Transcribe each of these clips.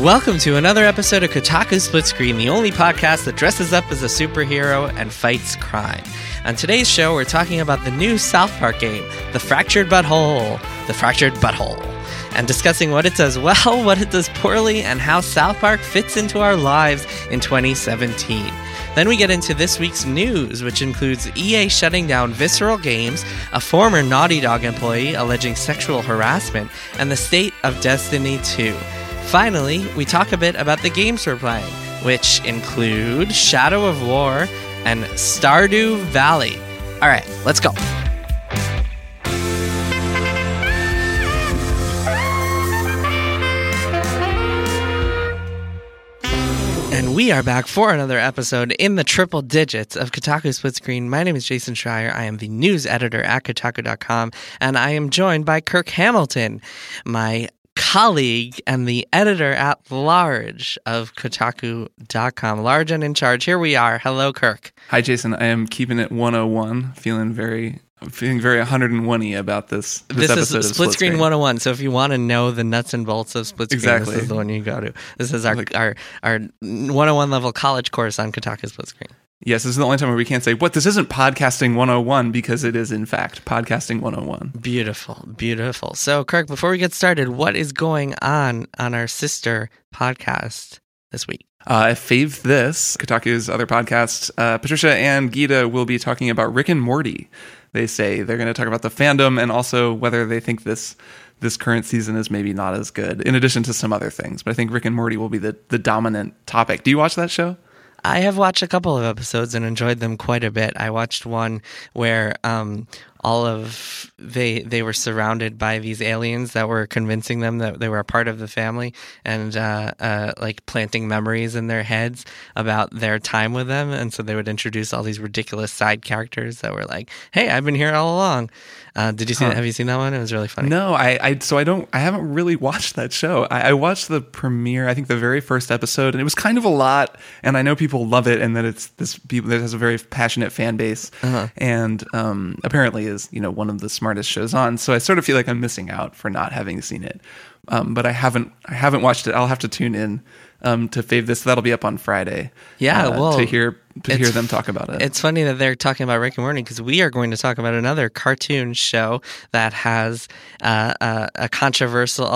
Welcome to another episode of Kotaku Split Screen, the only podcast that dresses up as a superhero and fights crime. On today's show, we're talking about the new South Park game, The Fractured But Whole, and discussing what it does well, what it does poorly, and how South Park fits into our lives in 2017. Then we get into this week's news, which includes EA shutting down Visceral Games, a former Naughty Dog employee alleging sexual harassment, and the state of Destiny 2. Finally, we talk a bit about the games we're playing, which include Shadow of War and Stardew Valley. All right, let's go. And we are back for another episode in the triple digits of Kotaku Split Screen. My name is Jason Schreier. I am the news editor at Kotaku.com, and I am joined by Kirk Hamilton, my colleague and the editor at large of Kotaku.com, large and in charge. Here we are. Hello, Kirk. Hi, Jason. I am keeping it 101, feeling very 101-y about this. This episode is Split Screen 101. So if you want to know the nuts and bolts of Split Screen, this is the one you go to. This is our 101 level college course on Kotaku Split Screen. Yes, this is the only time where we can't say, what, this isn't Podcasting 101, because it is, in fact, Podcasting 101. Beautiful, beautiful. So, Kirk, before we get started, what is going on our sister podcast this week? Fave This, Kotaku's other podcast, Patricia and Gita will be talking about Rick and Morty. They say they're going to talk about the fandom and also whether they think this current season is maybe not as good, in addition to some other things. But I think Rick and Morty will be the dominant topic. Do you watch that show? I have watched a couple of episodes and enjoyed them quite a bit. I watched one where they were surrounded by these aliens that were convincing them that they were a part of the family and like planting memories in their heads about their time with them. And so they would introduce all these ridiculous side characters that were like, "Hey, I've been here all along." Did you see that? Have you seen that one? It was really funny. No, I haven't really watched that show. I watched the premiere, I think the very first episode, and it was kind of a lot. And I know people love it, and that it's this people that has a very passionate fan base, and apparently is one of the smartest shows on. So I sort of feel like I'm missing out for not having seen it, but I haven't watched it. I'll have to tune in to Fave This. That'll be up on Friday. Yeah, well, to hear them talk about it. It's funny that they're talking about Rick and Morty because we are going to talk about another cartoon show that has a lot of controversial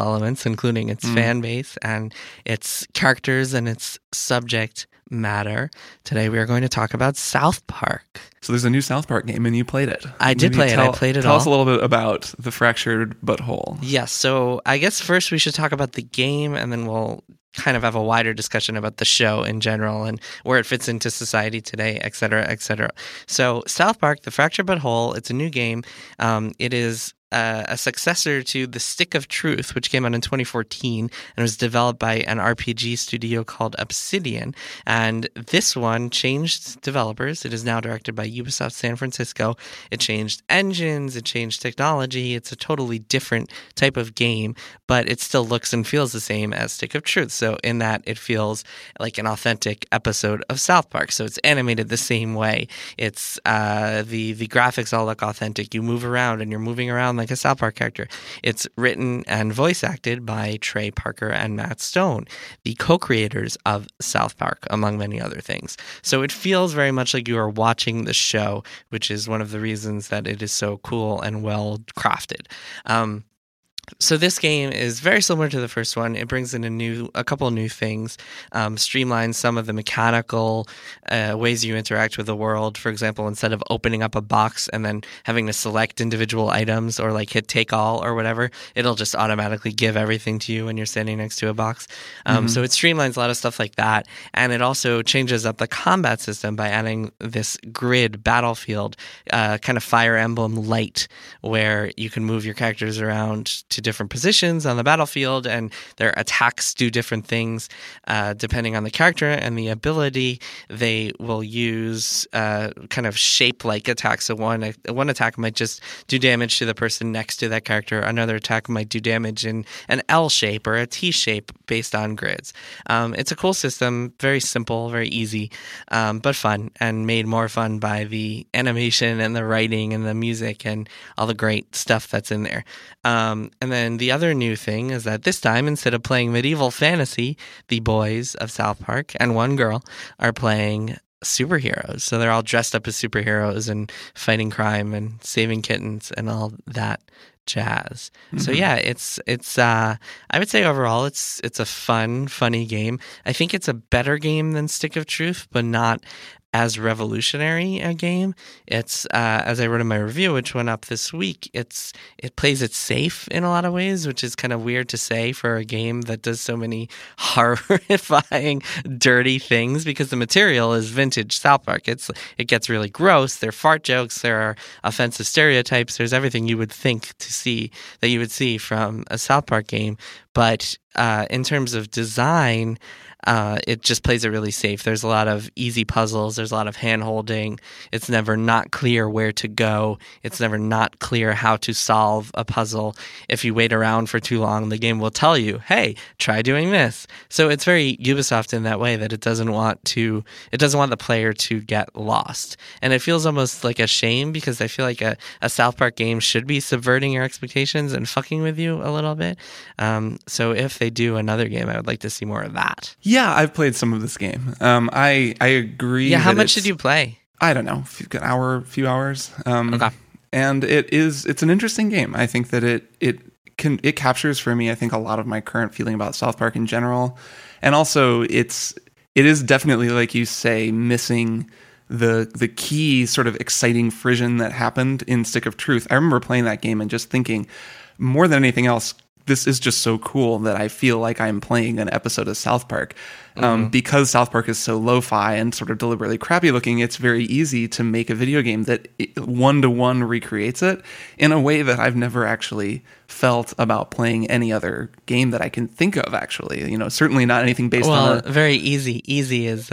elements, including its fan base and its characters and its subject matter. Today we are going to talk about South Park. So there's a new South Park game, and you played it. I did play it. I played it all. Tell us a little bit about The Fractured But Whole. Yes. Yeah, so I guess first we should talk about the game, and then we'll kind of have a wider discussion about the show in general and where it fits into society today, et cetera, et cetera. So South Park, The Fractured But Whole, it's a new game. It is a successor to The Stick of Truth, which came out in 2014 and was developed by an RPG studio called Obsidian. And this one changed developers. It is now directed by Ubisoft San Francisco. It changed engines. It changed technology. It's a totally different type of game, but it still looks and feels the same as Stick of Truth. So in that, it feels like an authentic episode of South Park. So it's animated the same way. It's the graphics all look authentic. You move around, and you're moving around like a South Park character. It's written and voice acted by Trey Parker and Matt Stone, the co-creators of South Park, among many other things. So it feels very much like you are watching the show, which is one of the reasons that it is so cool and well crafted. So this game is very similar to the first one. It brings in a couple new things, streamlines some of the mechanical ways you interact with the world. For example, instead of opening up a box and then having to select individual items or like hit take all or whatever, it'll just automatically give everything to you when you're standing next to a box. So it streamlines a lot of stuff like that. And it also changes up the combat system by adding this grid battlefield, kind of Fire Emblem light, where you can move your characters around to different positions on the battlefield, and their attacks do different things depending on the character and the ability. They will use kind of shape-like attacks. So one attack might just do damage to the person next to that character. Another attack might do damage in an L shape or a T shape based on grids. It's a cool system, very simple, very easy, but fun, and made more fun by the animation and the writing and the music and all the great stuff that's in there. And then the other new thing is that this time, instead of playing medieval fantasy, the boys of South Park and one girl are playing superheroes. So they're all dressed up as superheroes and fighting crime and saving kittens and all that jazz. Mm-hmm. So yeah, it's I would say overall it's a funny game. I think it's a better game than Stick of Truth, but not as revolutionary a game. It's, as I wrote in my review, which went up this week, it plays it safe in a lot of ways, which is kind of weird to say for a game that does so many horrifying, dirty things, because the material is vintage South Park. It gets really gross. There are fart jokes. There are offensive stereotypes. There's everything you would think that you would see from a South Park game. But in terms of design, it just plays it really safe. There's a lot of easy puzzles. There's a lot of hand-holding. It's never not clear where to go. It's never not clear how to solve a puzzle. If you wait around for too long, the game will tell you, hey, try doing this. So it's very Ubisoft in that way, that it doesn't want the player to get lost. And it feels almost like a shame, because I feel like a South Park game should be subverting your expectations and fucking with you a little bit. So if they do another game, I would like to see more of that. Yeah, I've played some of this game. I agree. Yeah, how much did you play? I don't know, a few hours. Okay. And it's an interesting game. I think that it captures for me, I think, a lot of my current feeling about South Park in general. And also it is definitely, like you say, missing the key sort of exciting frisson that happened in Stick of Truth. I remember playing that game and just thinking, more than anything else, this is just so cool that I feel like I'm playing an episode of South Park. Because South Park is so lo-fi and sort of deliberately crappy looking, it's very easy to make a video game that one-to-one recreates it in a way that I've never actually felt about playing any other game that I can think of, actually. You know, certainly not anything based on... Well, very easy. Easy is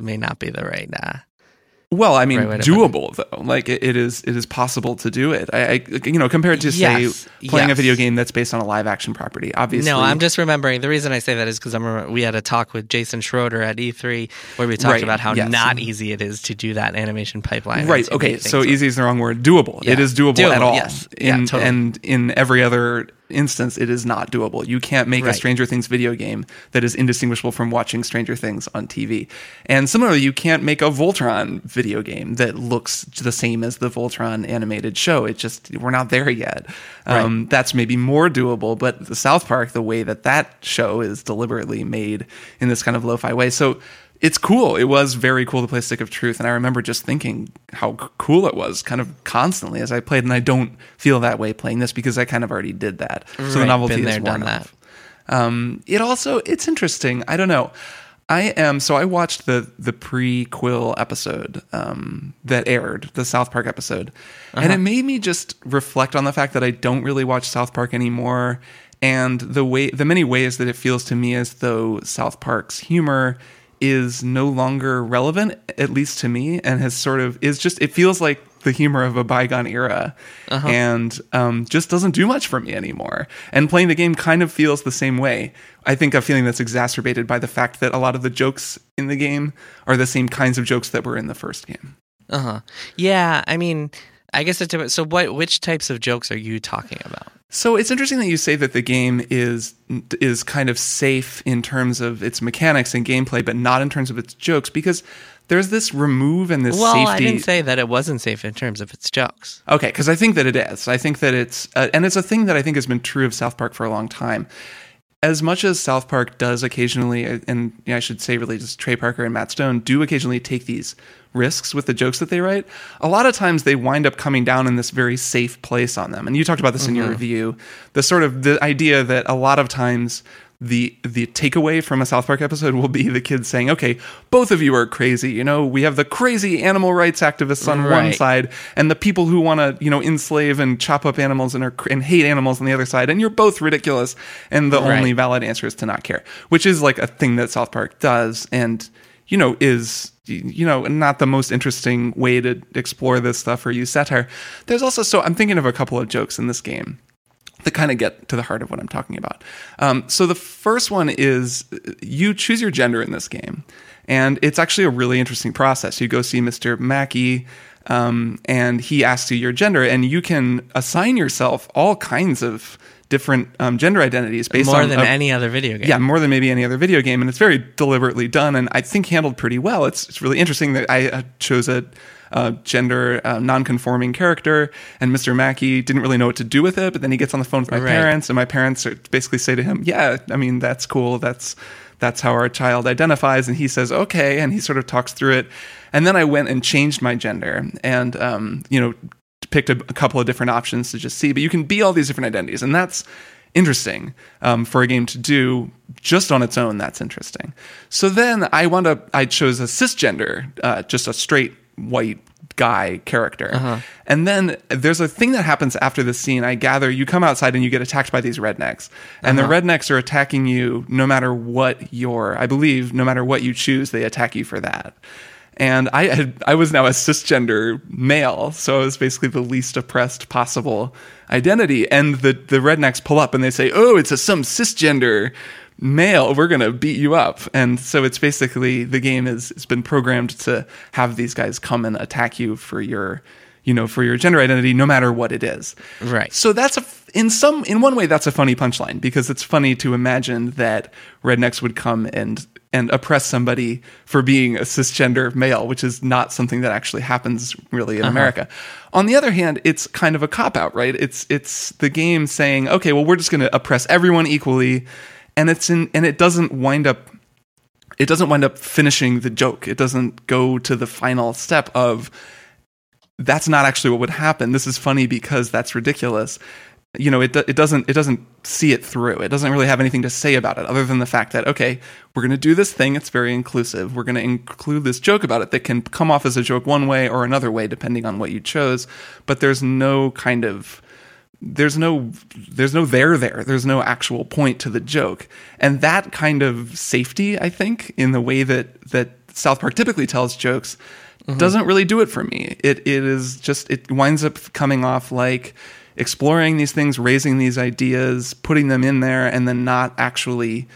may not be the right... Well, I mean, right, doable, though. Like, it is possible to do it. I compared to, say, playing a video game that's based on a live-action property, obviously. No, I'm just remembering. The reason I say that is because we had a talk with Jason Schreier at E3 where we talked about how not easy it is to do that animation pipeline. Right, okay, so easy is the wrong word. Doable. Yeah. It is doable at all. Yes. Totally. And in every other instance, it is not doable. You can't make a Stranger Things video game that is indistinguishable from watching Stranger Things on TV. And similarly, you can't make a Voltron video game that looks the same as the Voltron animated show. It just, we're not there yet. That's maybe more doable, but the South Park, the way that show is deliberately made in this kind of lo-fi way. So it's cool. It was very cool to play Stick of Truth, and I remember just thinking how cool it was kind of constantly as I played, and I don't feel that way playing this because I kind of already did that. Right. So the novelty is worn off. It's interesting. I don't know. I watched the prequel episode that aired, the South Park episode, and it made me just reflect on the fact that I don't really watch South Park anymore, and the many ways that it feels to me as though South Park's humor is no longer relevant, at least to me, and has sort of it feels like the humor of a bygone era, and just doesn't do much for me anymore. And playing the game kind of feels the same way. I think a feeling that's exacerbated by the fact that a lot of the jokes in the game are the same kinds of jokes that were in the first game. Yeah, I mean, I guess it's so. Which types of jokes are you talking about? So it's interesting that you say that the game is kind of safe in terms of its mechanics and gameplay, but not in terms of its jokes, because there's this remove and this safety. Well, I didn't say that it wasn't safe in terms of its jokes. Okay, because I think that it is. I think that it's, and it's a thing that I think has been true of South Park for a long time. As much as South Park does occasionally, and I should say really just Trey Parker and Matt Stone do occasionally take these risks with the jokes that they write, a lot of times they wind up coming down in this very safe place on them. And you talked about this in your review, the sort of the idea that a lot of times the takeaway from a South Park episode will be the kids saying, okay, both of you are crazy. You know, we have the crazy animal rights activists on one side and the people who want to, enslave and chop up animals and hate animals on the other side. And you're both ridiculous. And the only valid answer is to not care, which is like a thing that South Park does. And, is, not the most interesting way to explore this stuff or use satire. There's also, so I'm thinking of a couple of jokes in this game that kind of get to the heart of what I'm talking about. So the first one is you choose your gender in this game. And it's actually a really interesting process. You go see Mr. Mackey, and he asks you your gender. And you can assign yourself all kinds of different gender identities based on... More than any other video game. Yeah, more than maybe any other video game. And it's very deliberately done and I think handled pretty well. It's really interesting that I chose a... gender non-conforming character, and Mr. Mackey didn't really know what to do with it, but then he gets on the phone with my parents, and my parents basically say to him, that's cool, that's how our child identifies, and he says okay, and he sort of talks through it. And then I went and changed my gender and picked a couple of different options to just see, but you can be all these different identities, and that's interesting for a game to do just on its own. That's interesting. So then I chose a cisgender, just a straight white guy character. And then there's a thing that happens after this scene. I gather you come outside and you get attacked by these rednecks, and the rednecks are attacking you no matter what no matter what you choose, they attack you for that. And I was now a cisgender male, so I was basically the least oppressed possible identity. And the rednecks pull up and they say, oh, it's some cisgender male, we're gonna beat you up. And so it's basically the game it's been programmed to have these guys come and attack you for your gender identity, no matter what it is. Right. So that's in one way that's a funny punchline, because it's funny to imagine that rednecks would come and oppress somebody for being a cisgender male, which is not something that actually happens really in America. On the other hand, it's kind of a cop-out, right? It's the game saying, okay, well, we're just gonna oppress everyone equally. And it doesn't wind up finishing the joke. It doesn't go to the final step of that's not actually what would happen. This is funny because that's ridiculous. It doesn't see it through. It doesn't really have anything to say about it other than the fact that, okay, we're going to do this thing. It's very inclusive. We're going to include this joke about it that can come off as a joke one way or another way, depending on what you chose. But there's no kind of... There's no actual point to the joke. And that kind of safety, I think, in the way that South Park typically tells jokes, doesn't really do it for me. It winds up coming off like exploring these things, raising these ideas, putting them in there, and then not actually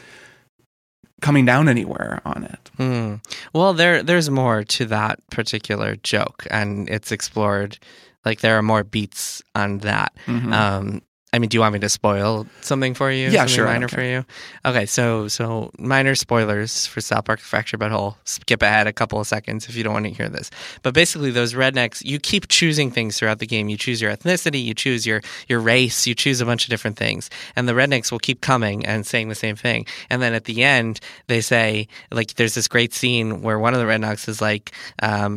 coming down anywhere on it. Well, there's more to that particular joke, and it's explored. Like, there are more beats on that. Do you want me to spoil something for you? Yeah, something sure. Minor for you? Okay, so minor spoilers for South Park: The Fractured But Whole. Skip ahead a couple of seconds if you don't want to hear this. But basically, those rednecks, you keep choosing things throughout the game. You choose your ethnicity, you choose your race, you choose a bunch of different things. And the rednecks will keep coming and saying the same thing. And then at the end, they say, like, there's this great scene where one of the rednecks is like,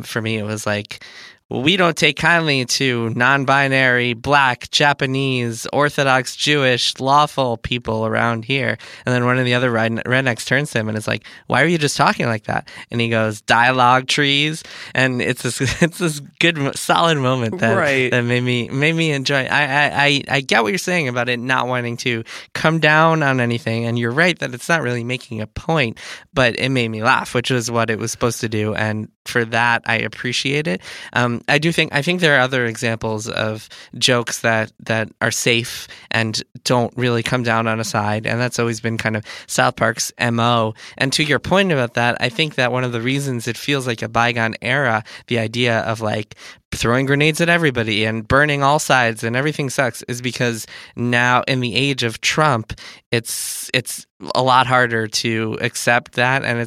for me, it was like, we don't take kindly to non-binary, black, Japanese, Orthodox, Jewish, lawful people around here. And then one of the other rednecks turns to him and is like, why are you just talking like that? And he goes, dialogue trees. And it's this good, solid moment that made me enjoy it. I get what you're saying about it not wanting to come down on anything. And you're right that it's not really making a point, but it made me laugh, which is what it was supposed to do. And for that, I appreciate it. I think there are other examples of jokes that are safe and don't really come down on a side, and that's always been kind of South Park's MO. And to your point about that, I think that one of the reasons it feels like a bygone era, the idea of like throwing grenades at everybody and burning all sides and everything sucks is because now in the age of Trump, it's a lot harder to accept that, and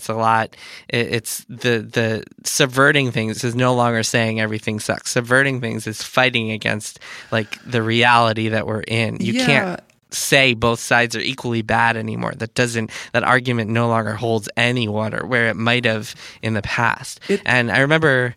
it's the subverting things is no longer saying everything sucks. Subverting things is fighting against like the reality that we're in. You can't say both sides are equally bad anymore. That argument no longer holds any water where it might have in the past. And I remember,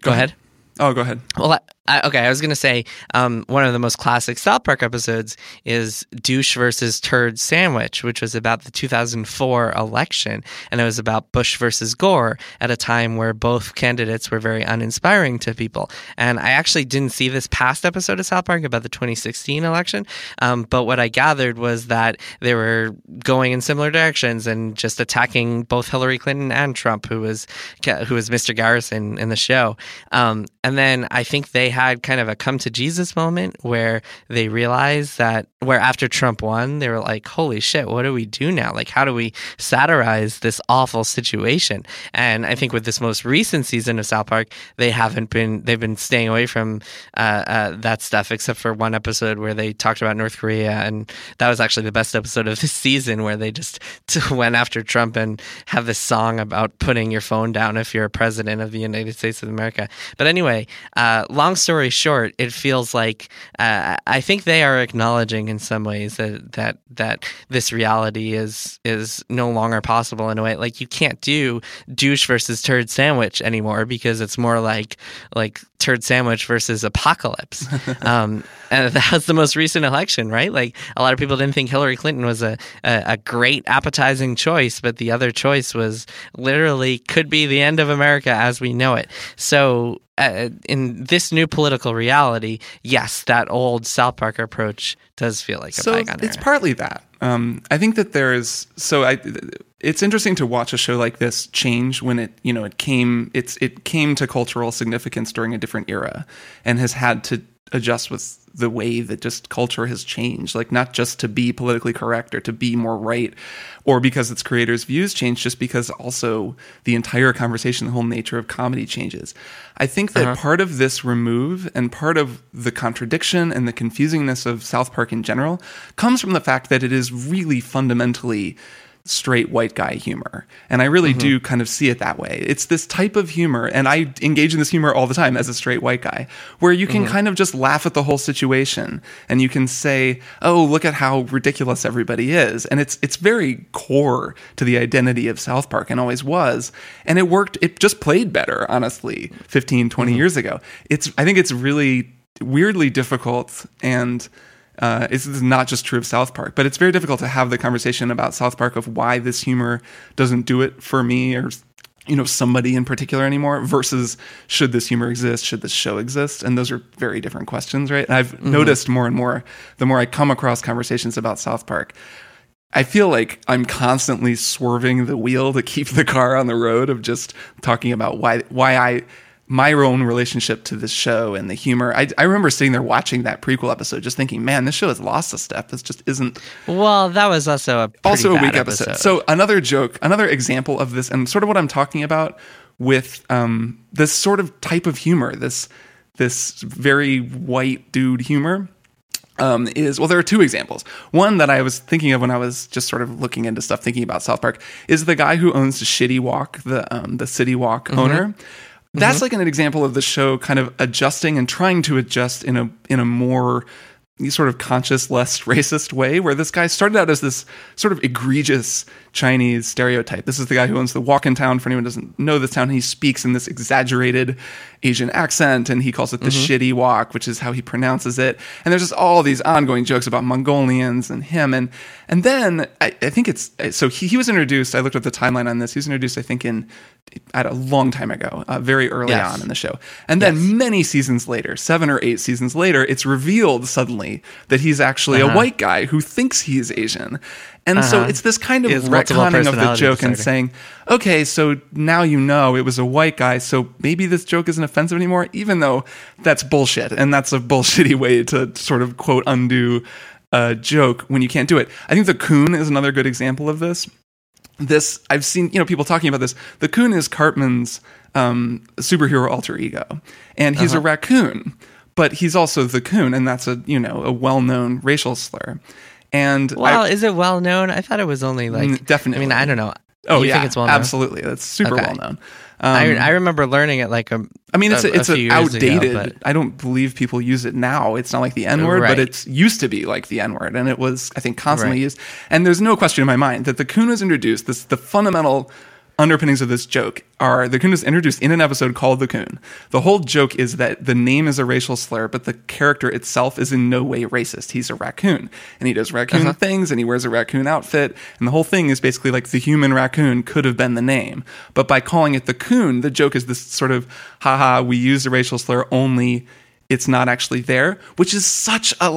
go ahead. Oh, go ahead. Well, I was going to say one of the most classic South Park episodes is Douche versus Turd Sandwich, which was about the 2004 election, and it was about Bush versus Gore at a time where both candidates were very uninspiring to people. And I actually didn't see this past episode of South Park about the 2016 election, but what I gathered was that they were going in similar directions and just attacking both Hillary Clinton and Trump, who was Mr. Garrison in the show. And then I think they had kind of a come to Jesus moment where they realized that where after Trump won, they were like, holy shit, what do we do now? Like, how do we satirize this awful situation? And I think with this most recent season of South Park, they've been staying away from that stuff, except for one episode where they talked about North Korea. And that was actually the best episode of this season, where they just went after Trump and have this song about putting your phone down if you're a president of the United States of America. But anyway, long story short, it feels like I think they are acknowledging in some ways that this reality is no longer possible in a way. Like, you can't do douche versus turd sandwich anymore because it's more like turd sandwich versus apocalypse. And that was the most recent election, right? Like, a lot of people didn't think Hillary Clinton was a great appetizing choice, but the other choice was literally could be the end of America as we know it. So in this new political reality, yes, that old South Park approach does feel like a bygone era. It's partly that. I think that there is. It's interesting to watch a show like this change when it came to cultural significance during a different era, and has had to adjust with the way that just culture has changed, like not just to be politically correct or to be more right, or because its creators' views change, just because also the entire conversation, the whole nature of comedy changes. I think that part of this remove and part of the contradiction and the confusingness of South Park in general comes from the fact that it is really fundamentally straight white guy humor. And I really do kind of see it that way. It's this type of humor, and I engage in this humor all the time as a straight white guy, where you can kind of just laugh at the whole situation, and you can say, oh, look at how ridiculous everybody is. And it's very core to the identity of South Park, and always was. And it worked. It just played better, honestly, 15, 20 years ago. I think it's really weirdly difficult, and this is not just true of South Park, but it's very difficult to have the conversation about South Park of why this humor doesn't do it for me or, somebody in particular anymore, versus should this humor exist? Should this show exist? And those are very different questions, right? And I've noticed more and more, the more I come across conversations about South Park, I feel like I'm constantly swerving the wheel to keep the car on the road of just talking about my own relationship to this show and the humor. I remember sitting there watching that prequel episode just thinking, man, this show has lost a step. This just isn't... Well, that was also a weak episode. So another example of this, and sort of what I'm talking about with this sort of type of humor, this very white dude humor, is, well, there are two examples. One that I was thinking of when I was just sort of looking into stuff, thinking about South Park, is the guy who owns the Shitty Walk, the City Walk owner. That's like an example of the show kind of adjusting and trying to adjust in a more sort of conscious, less racist way, where this guy started out as this sort of egregious Chinese stereotype. This is the guy who owns the Walk in Town. For anyone who doesn't know this town, he speaks in this exaggerated Asian accent, and he calls it the Shitty Walk, which is how he pronounces it. And there's just all these ongoing jokes about Mongolians and him. And then I think it's... So he was introduced... I looked up the timeline on this. He was introduced, I think, at a long time ago, very early on in the show. And then many seasons later, 7 or 8 seasons later, it's revealed suddenly that he's actually a white guy who thinks he's Asian. And so it's this kind of retconning of the joke and saying, okay, so now it was a white guy, so maybe this joke isn't offensive anymore, even though that's bullshit. And that's a bullshitty way to sort of, quote, undo a joke when you can't do it. I think The Coon is another good example of this. this, I've seen, you know, people talking about this. The Coon is Cartman's superhero alter ego, and he's a raccoon, but he's also the Coon, and that's a, you know, a well-known racial slur. And is it well known? I thought it was only like definitely. I mean, I don't know. Oh, you think it's well known? Absolutely, that's super well known. I remember learning it like it's outdated. Ago, I don't believe people use it now. It's not like the N word, but it used to be like the N word, and it was, I think, constantly used. And there's no question in my mind that the Coon was introduced. This the fundamental underpinnings of this joke are the Coon is introduced in an episode called The Coon. The whole joke is that the name is a racial slur, but the character itself is in no way racist. He's a raccoon, and he does raccoon things, and he wears a raccoon outfit, and the whole thing is basically like the human raccoon could have been the name, but by calling it The Coon, the joke is this sort of, haha, we use the racial slur, only it's not actually there, which is such a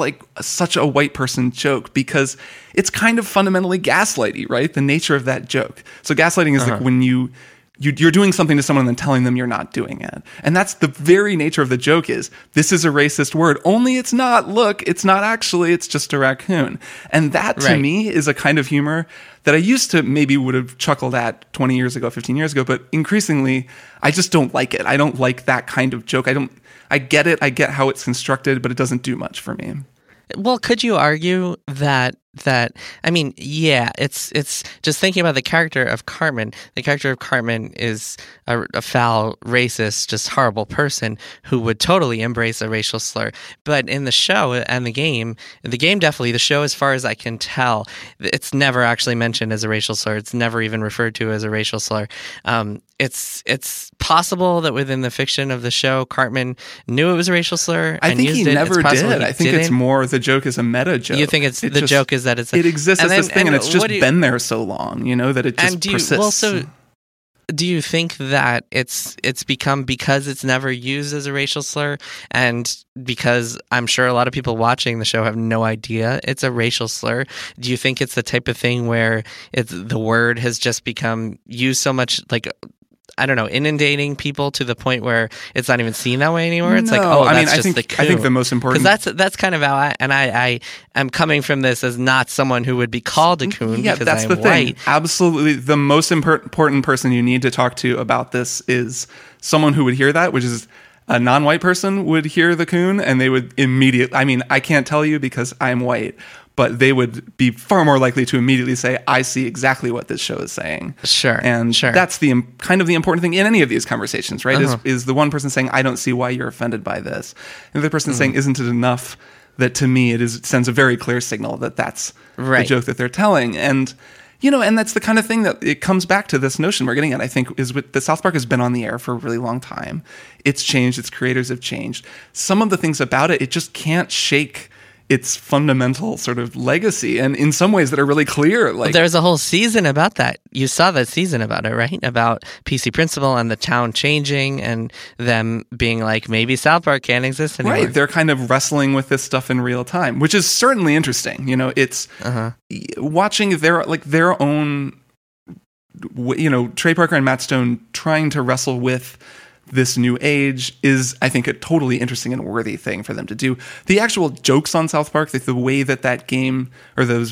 white person joke, because it's kind of fundamentally gaslighty, right? The nature of that joke. So gaslighting is like when you're doing something to someone and then telling them you're not doing it. And that's the very nature of the joke, is this is a racist word, only it's not. Look, it's not actually, it's just a raccoon. And that to me is a kind of humor that I used to maybe would have chuckled at 20 years ago, 15 years ago, but increasingly I just don't like it. I don't like that kind of joke. I get it. I get how it's constructed, but it doesn't do much for me. Well, could you argue that I mean, yeah, it's just thinking about the character of Cartman. The character of Cartman is a foul, racist, just horrible person who would totally embrace a racial slur. But in the show and the game definitely, the show, as far as I can tell, it's never actually mentioned as a racial slur. It's never even referred to as a racial slur. It's possible that within the fiction of the show, Cartman knew it was a racial slur. I think he never did. I think it's more the joke is a meta joke. You think the joke is that it exists as this thing, and it's just been there so long, you know, that it just persists. Well, so do you think that it's become, because it's never used as a racial slur, and because I'm sure a lot of people watching the show have no idea it's a racial slur, do you think it's the type of thing where it's the word has just become used so much, like, I don't know, inundating people to the point where it's not even seen that way anymore? It's no, like, oh, that's the Coon. I think the most important... Because that's kind of how I am coming from this, as not someone who would be called a Coon, because that's the thing. Absolutely. The most important person you need to talk to about this is someone who would hear that, which is a non-white person would hear the Coon, and they would immediately... I mean, I can't tell you because I'm white, but they would be far more likely to immediately say, I see exactly what this show is saying. Sure. And that's the kind of the important thing in any of these conversations, right? Is the one person saying, I don't see why you're offended by this. And the other person saying, isn't it enough that to me it sends a very clear signal that that's the joke that they're telling. And, you know, and that's the kind of thing that it comes back to, this notion we're getting at, I think, is with the South Park has been on the air for a really long time. It's changed. Its creators have changed. Some of the things about it just can't shake its fundamental sort of legacy, and in some ways that are really clear. Like, there's a whole season about that. You saw that season about it, right? About PC Principal and the town changing and them being like, maybe South Park can't exist anymore. Right. They're kind of wrestling with this stuff in real time, which is certainly interesting. You know, it's watching their own, you know, Trey Parker and Matt Stone trying to wrestle with this new age is, I think, a totally interesting and worthy thing for them to do. The actual jokes on South Park, the way that game or the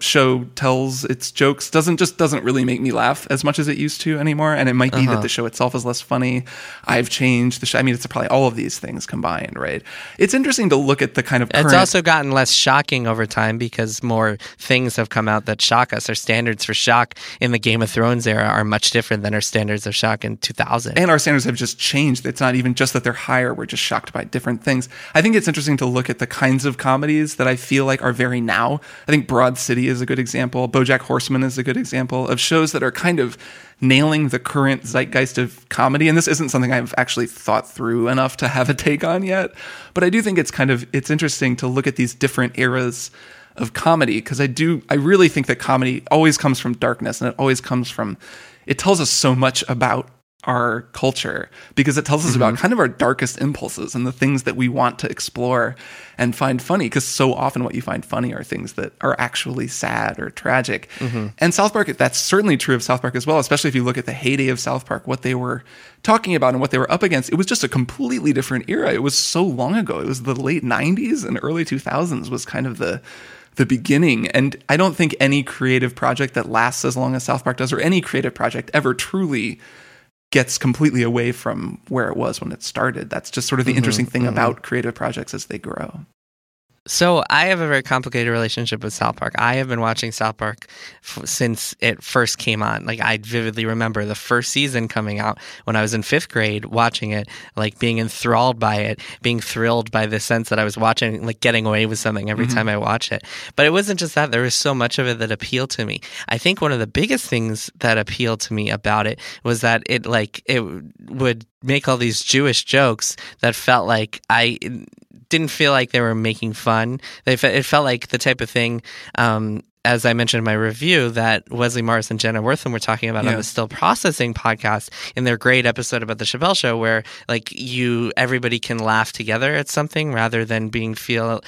show tells its jokes doesn't really make me laugh as much as it used to anymore. And it might be that the show itself is less funny. I've changed the show. I mean, it's probably all of these things combined, right? It's interesting to look at the kind of current... It's also gotten less shocking over time because more things have come out that shock us. Our standards for shock in the Game of Thrones era are much different than our standards of shock in 2000. And our standards have just changed. It's not even just that they're higher. We're just shocked by different things. I think it's interesting to look at the kinds of comedies that I feel like are very now. I think Broad City is a good example. BoJack Horseman is a good example of shows that are kind of nailing the current zeitgeist of comedy. And this isn't something I've actually thought through enough to have a take on yet, but I do think it's interesting to look at these different eras of comedy, because I really think that comedy always comes from darkness, and it tells us so much about our culture, because it tells us about kind of our darkest impulses and the things that we want to explore and find funny, because so often what you find funny are things that are actually sad or tragic. And South Park, that's certainly true of South Park as well, especially if you look at the heyday of South Park, what they were talking about and what they were up against. It was just a completely different era. It was so long ago. It was the late 90s and early 2000s was kind of the the beginning. And I don't think any creative project that lasts as long as South Park does, or any creative project ever truly gets completely away from where it was when it started. That's just sort of the interesting thing about creative projects as they grow. So I have a very complicated relationship with South Park. I have been watching South Park since it first came on. Like, I vividly remember the first season coming out when I was in fifth grade, watching it, like being enthralled by it, being thrilled by the sense that I was watching, like getting away with something every time I watch it. But it wasn't just that. There was so much of it that appealed to me. I think one of the biggest things that appealed to me about it was that it, like, it would make all these Jewish jokes that felt like didn't feel like they were making fun. It felt like the type of thing, as I mentioned in my review, that Wesley Morris and Jenna Wortham were talking about on the Still Processing podcast in their great episode about the Chappelle Show, where like everybody can laugh together at something rather than being feeling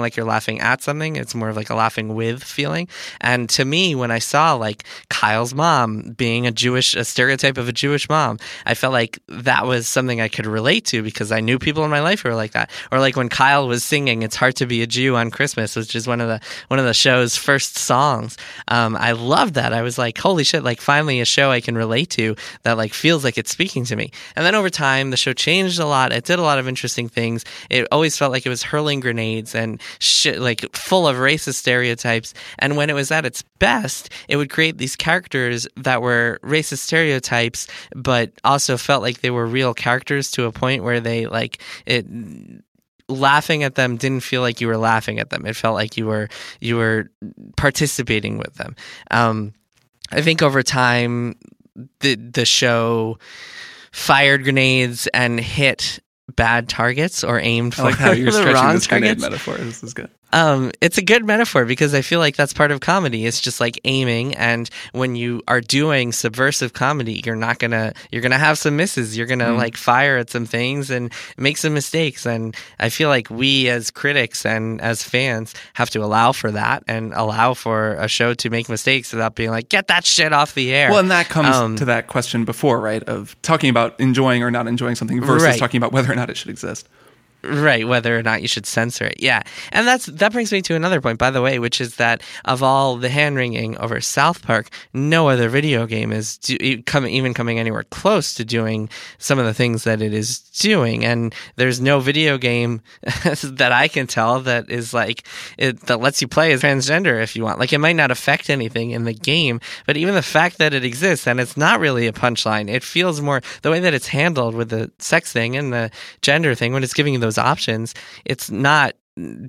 like you're laughing at something. It's more of like a laughing with feeling. And to me, when I saw like Kyle's mom being a stereotype of a Jewish mom, I felt like that was something I could relate to because I knew people in my life who were like that. Or like when Kyle was singing "It's Hard to Be a Jew on Christmas," which is one of the show's first songs. I loved that. I was like, holy shit, like finally a show I can relate to that like feels like it's speaking to me. And then over time, the show changed a lot. It did a lot of interesting things. It always felt like it was hurling grenades and shit, like full of racist stereotypes. And when it was at its best, it would create these characters that were racist stereotypes, but also felt like they were real characters to a point where they like it. Laughing at them didn't feel like you were laughing at them. It felt like you were participating with them. I think over time, the show fired grenades and hit bad targets, or aimed for the wrong targets. Grenade metaphor. This is good. It's a good metaphor because I feel like that's part of comedy. It's just like aiming, and when you are doing subversive comedy, you're gonna have some misses. You're gonna like fire at some things and make some mistakes. And I feel like we as critics and as fans have to allow for that and allow for a show to make mistakes without being like, get that shit off the air. Well, and that comes to that question before, right? Of talking about enjoying or not enjoying something versus talking about whether or not it should exist. Right, whether or not you should censor it. Yeah. And that brings me to another point, by the way, which is that of all the hand-wringing over South Park, no other video game is coming anywhere close to doing some of the things that it is doing. And there's no video game that I can tell that is like that lets you play as transgender if you want. Like, it might not affect anything in the game, but even the fact that it exists and it's not really a punchline, it feels more the way that it's handled with the sex thing and the gender thing when it's giving you those options, it's not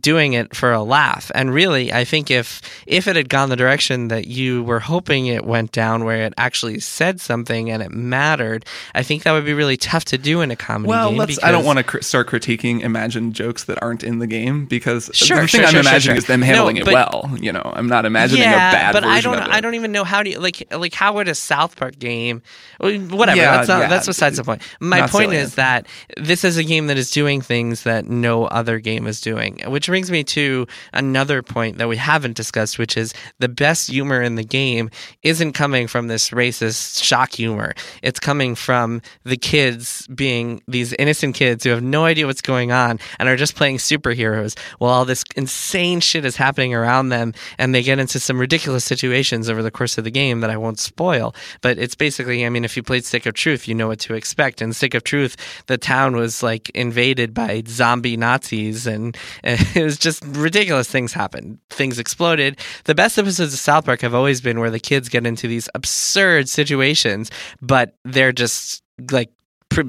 doing it for a laugh. And really, I think if it had gone the direction that you were hoping it went down, where it actually said something and it mattered, I think that would be really tough to do in a comedy game. Well, I don't want to start critiquing imagined jokes that aren't in the game, because the thing I'm imagining is them handling it well. You know, I'm not imagining a bad version of it. But I don't even know how do you, like how would a South Park game, whatever, that's besides the point. My point is that this is a game that is doing things that no other game is doing. Which brings me to another point that we haven't discussed, which is the best humor in the game isn't coming from this racist shock humor. It's coming from the kids being these innocent kids who have no idea what's going on and are just playing superheroes while all this insane shit is happening around them, and they get into some ridiculous situations over the course of the game that I won't spoil. But it's basically, I mean, if you played Stick of Truth, you know what to expect. In Stick of Truth, the town was like invaded by zombie Nazis, and it was just ridiculous. Things happened. Things exploded. The best episodes of South Park have always been where the kids get into these absurd situations, but they're just like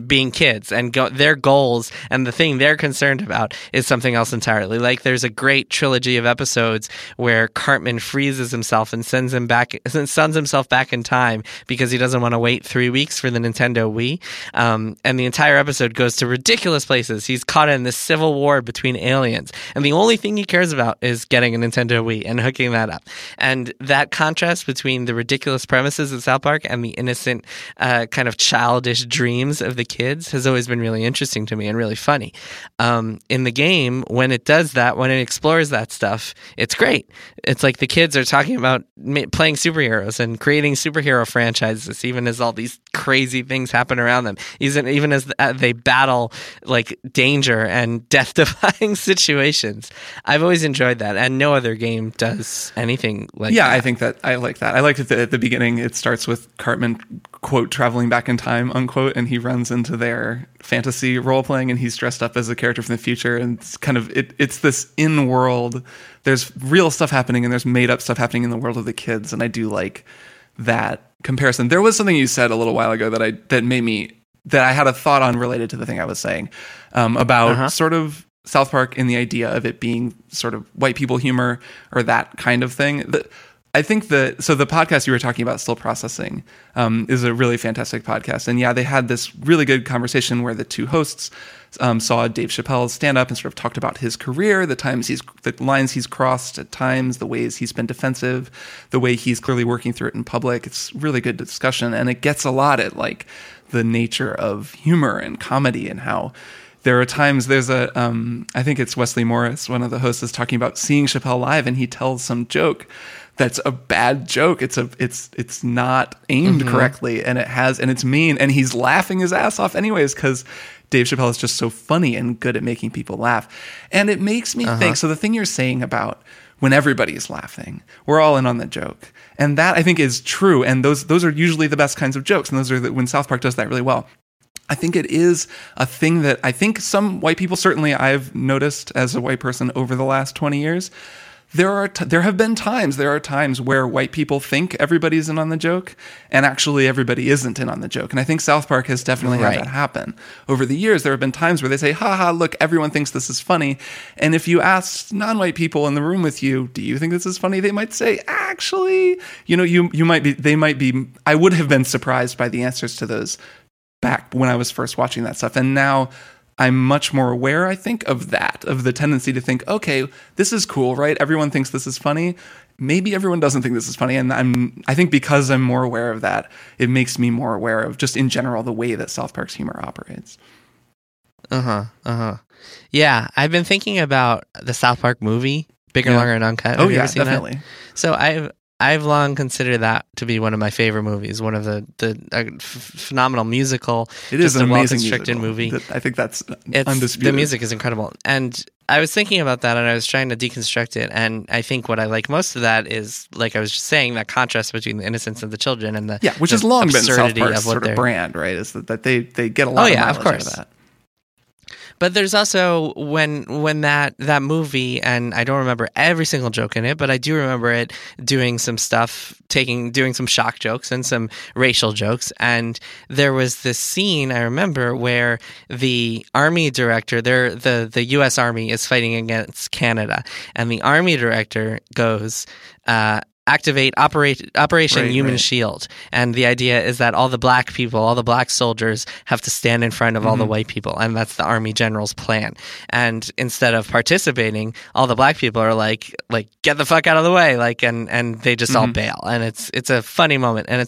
being kids, and their goals and the thing they're concerned about is something else entirely. Like, there's a great trilogy of episodes where Cartman freezes himself and sends himself back in time because he doesn't want to wait 3 weeks for the Nintendo Wii. And the entire episode goes to ridiculous places. He's caught in this civil war between aliens, and the only thing he cares about is getting a Nintendo Wii and hooking that up. And that contrast between the ridiculous premises of South Park and the innocent kind of childish dreams of of the kids has always been really interesting to me and really funny. In the game, when it does that, when it explores that stuff, it's great. It's like the kids are talking about playing superheroes and creating superhero franchises, even as all these crazy things happen around them, even as they battle like danger and death-defying situations. I've always enjoyed that, and no other game does anything like that. Yeah, I think that I like that. I liked it at the beginning. It starts with Cartman, quote, traveling back in time, unquote, and he runs into their fantasy role-playing, and he's dressed up as a character from the future, and it's kind of, it's this in-world, there's real stuff happening, and there's made-up stuff happening in the world of the kids, and I do like that comparison. There was something you said a little while ago that I had a thought on related to the thing I was saying about sort of South Park and the idea of it being sort of white people humor or that kind of thing. The podcast you were talking about, Still Processing, is a really fantastic podcast. And yeah, they had this really good conversation where the two hosts saw Dave Chappelle stand up and sort of talked about his career, the lines he's crossed at times, the ways he's been defensive, the way he's clearly working through it in public. It's really good discussion, and it gets a lot at like the nature of humor and comedy and how there are times there's a, I think it's Wesley Morris, one of the hosts, is talking about seeing Chappelle live, and he tells some joke that's a bad joke. It's not aimed correctly, and it's mean, and he's laughing his ass off anyways because Dave Chappelle is just so funny and good at making people laugh. And it makes me think, so the thing you're saying about when everybody's laughing, we're all in on the joke. And that I think is true. And those are usually the best kinds of jokes. And those are when South Park does that really well. I think it is a thing that I think some white people, certainly I've noticed as a white person over the last 20 years, there have been times where white people think everybody's in on the joke, and actually everybody isn't in on the joke. And I think South Park has definitely had that happen. Over the years, there have been times where they say, ha ha, look, everyone thinks this is funny. And if you asked non-white people in the room with you, do you think this is funny? They might say, actually, I would have been surprised by the answers to those back when I was first watching that stuff. And now I'm much more aware, I think, of that, of the tendency to think, okay, this is cool, right? Everyone thinks this is funny. Maybe everyone doesn't think this is funny. And I think because I'm more aware of that, it makes me more aware of just in general the way that South Park's humor operates. Yeah, I've been thinking about the South Park movie, Bigger, Longer, and Uncut. Have you ever seen definitely. That? So I've long considered that to be one of my favorite movies, one of the phenomenal musical. It is an amazing well-constructed movie. I think that's undisputed. The music is incredible. And I was thinking about that, and I was trying to deconstruct it. And I think what I like most of that is, like I was just saying, that contrast between the innocence of the children and the absurdity of what which has long been South Park's sort of brand, right? Is that they get a lot of mileage out of that. But there's also when that movie, and I don't remember every single joke in it, but I do remember it doing some stuff, doing some shock jokes and some racial jokes. And there was this scene I remember where the army director, the U.S. Army is fighting against Canada, and the army director goes, activate Operation Human Shield. And the idea is that all the black people, all the black soldiers have to stand in front of all the white people. And that's the army general's plan. And instead of participating, all the black people are like, get the fuck out of the way. Like, and they just all bail. And it's a funny moment. And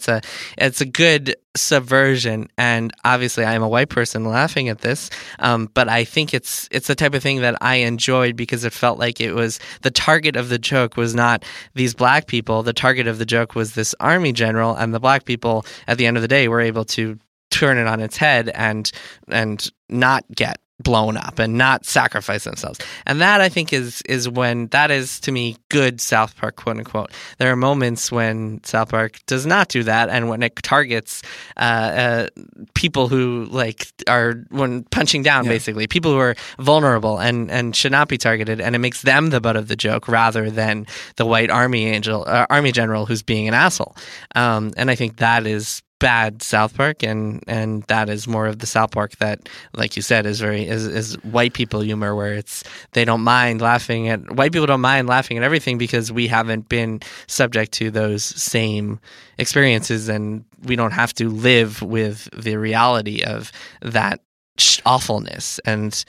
it's a good subversion. And obviously I'm a white person laughing at this. But I think it's the type of thing that I enjoyed because it felt like it was the target of the joke was not these black people. The target of the joke was this army general, and the black people at the end of the day were able to turn it on its head and not get blown up and not sacrifice themselves. And that I think is when that is to me good South Park, quote unquote. There are moments when South Park does not do that, and when it targets people who like are when punching down basically, people who are vulnerable and should not be targeted, and it makes them the butt of the joke rather than the white army general who's being an asshole. And I think that is bad South Park, and that is more of the South Park that, like you said, is white people humor, where white people don't mind laughing at everything because we haven't been subject to those same experiences, and we don't have to live with the reality of that awfulness. And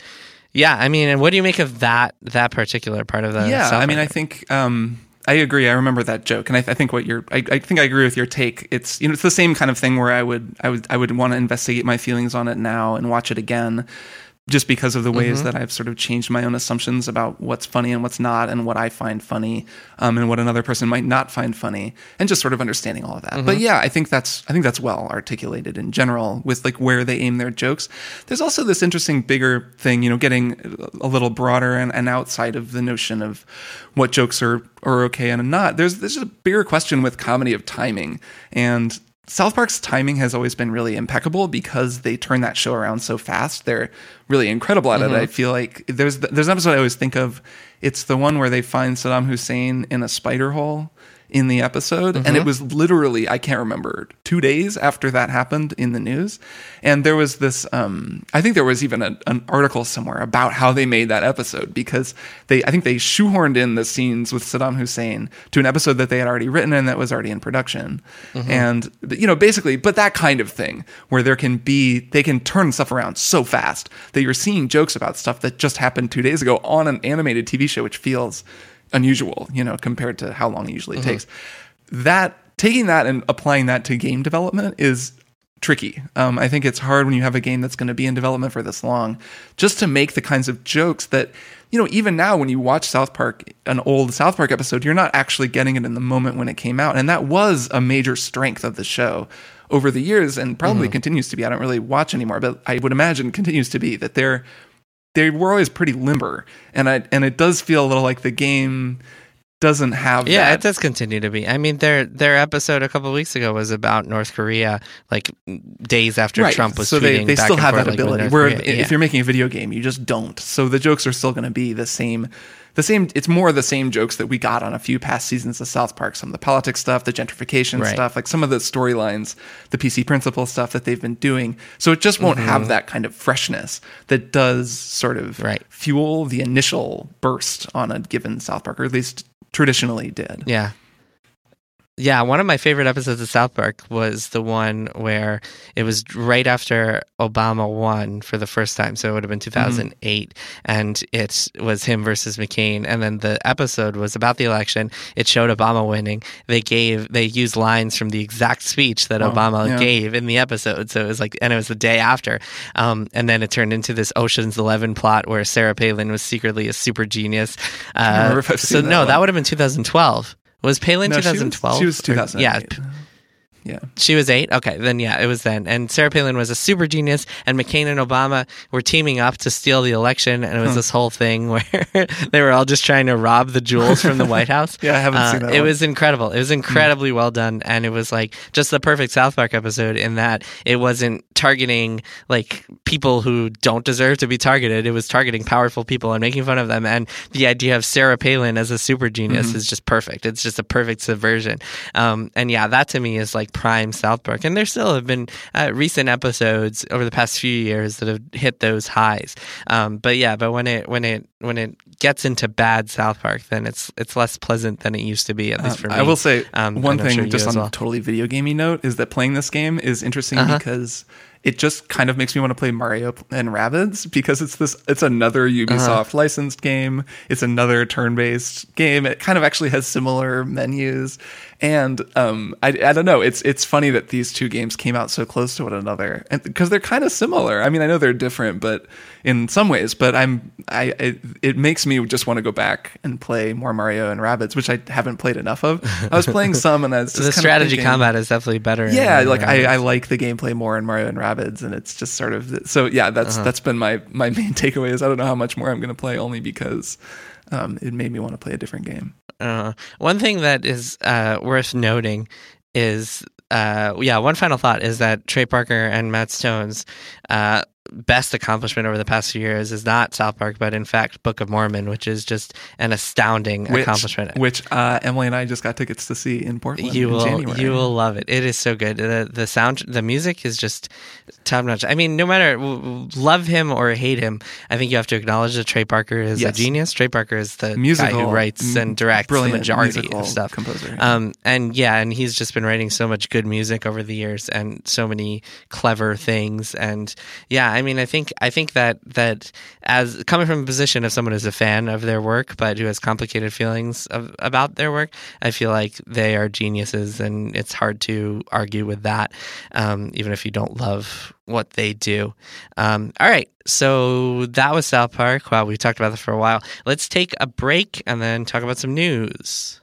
yeah, I mean, and what do you make of that particular part of the South Park? I think I agree. I remember that joke, and I think what you're. I think I agree with your take. It's it's the same kind of thing where I would want to investigate my feelings on it now and watch it again, just because of the ways that I've sort of changed my own assumptions about what's funny and what's not, and what I find funny, and what another person might not find funny, and just sort of understanding all of that. But yeah, I think that's well articulated in general with like where they aim their jokes. There's also this interesting bigger thing, getting a little broader and outside of the notion of what jokes are okay and not. There's a bigger question with comedy of timing, and South Park's timing has always been really impeccable because they turn that show around so fast. They're really incredible at it. I feel like there's an episode I always think of. It's the one where they find Saddam Hussein in a spider hole in the episode. And it was literally, I can't remember, 2 days after that happened in the news. And there was this, I think there was even an article somewhere about how they made that episode, because I think they shoehorned in the scenes with Saddam Hussein to an episode that they had already written and that was already in production. And, basically, but that kind of thing where they can turn stuff around so fast that you're seeing jokes about stuff that just happened 2 days ago on an animated TV show, which feels unusual, compared to how long it usually takes. That taking that and applying that to game development is tricky. I think it's hard when you have a game that's going to be in development for this long, just to make the kinds of jokes that, even now when you watch South Park, an old South Park episode, you're not actually getting it in the moment when it came out. And that was a major strength of the show over the years, and probably continues to be. I don't really watch anymore, but I would imagine continues to be that they were always pretty limber, and it does feel a little like the game doesn't have that. Yeah, it does continue to be. I mean, their episode a couple of weeks ago was about North Korea, like days after Trump was tweeting. So they still have that ability. Where if you're making a video game, you just don't. So the jokes are still going to be the same. It's more the same jokes that we got on a few past seasons of South Park. Some of the politics stuff, the gentrification stuff, like some of the storylines, the PC Principal stuff that they've been doing. So it just won't have that kind of freshness that does sort of fuel the initial burst on a given South Park, or at least traditionally did. Yeah. Yeah, one of my favorite episodes of South Park was the one where it was right after Obama won for the first time, so it would have been 2008, and it was him versus McCain, and then the episode was about the election. It showed Obama winning. They used lines from the exact speech that Obama gave in the episode, so it was and it was the day after, and then it turned into this Ocean's 11 plot where Sarah Palin was secretly a super genius. That would have been 2012. Was Palin 2012? She was 2008. Yeah. She was 8? Okay, then yeah, it was then. And Sarah Palin was a super genius, and McCain and Obama were teaming up to steal the election, and it was this whole thing where they were all just trying to rob the jewels from the White House. Yeah, I haven't seen that. It was incredible. It was incredibly well done, and it was just the perfect South Park episode in that it wasn't targeting people who don't deserve to be targeted. It was targeting powerful people and making fun of them, and the idea of Sarah Palin as a super genius is just perfect. It's just a perfect subversion. And yeah, that to me is prime South Park, and there still have been recent episodes over the past few years that have hit those highs. But when it gets into bad South Park, then it's less pleasant than it used to be, at least for me. I will say one thing, just on a totally video gamey note, is that playing this game is interesting because it just kind of makes me want to play Mario and Rabbids, because it's another Ubisoft licensed game. It's another turn-based game. It kind of actually has similar menus. And I don't know. It's funny that these two games came out so close to one another, and because they're kind of similar. I mean, I know they're different, but in some ways. But it makes me just want to go back and play more Mario and Rabbids, which I haven't played enough of. I was playing some, and I was just the strategy combat is definitely better. Yeah, I like the gameplay more in Mario and Rabbids. And it's just sort of so yeah. That's been my main takeaway. Is I don't know how much more I'm going to play, only because it made me want to play a different game. One thing that is worth noting is one final thought is that Trey Parker and Matt Stone's best accomplishment over the past few years is not South Park, but in fact Book of Mormon, which is just an astounding accomplishment. Which Emily and I just got tickets to see in Portland. You will love it. It is so good. The sound, the music is just top notch. I mean, no matter love him or hate him, I think you have to acknowledge that Trey Parker is a genius. Trey Parker is the guy who writes and directs the majority of stuff. Composer. And he's just been writing so much good music over the years and so many clever things. And yeah. I mean, I think that as coming from a position of someone who's a fan of their work, but who has complicated feelings about their work, I feel like they are geniuses, and it's hard to argue with that, even if you don't love what they do. All right, so that was South Park. Wow, we talked about that for a while. Let's take a break and then talk about some news.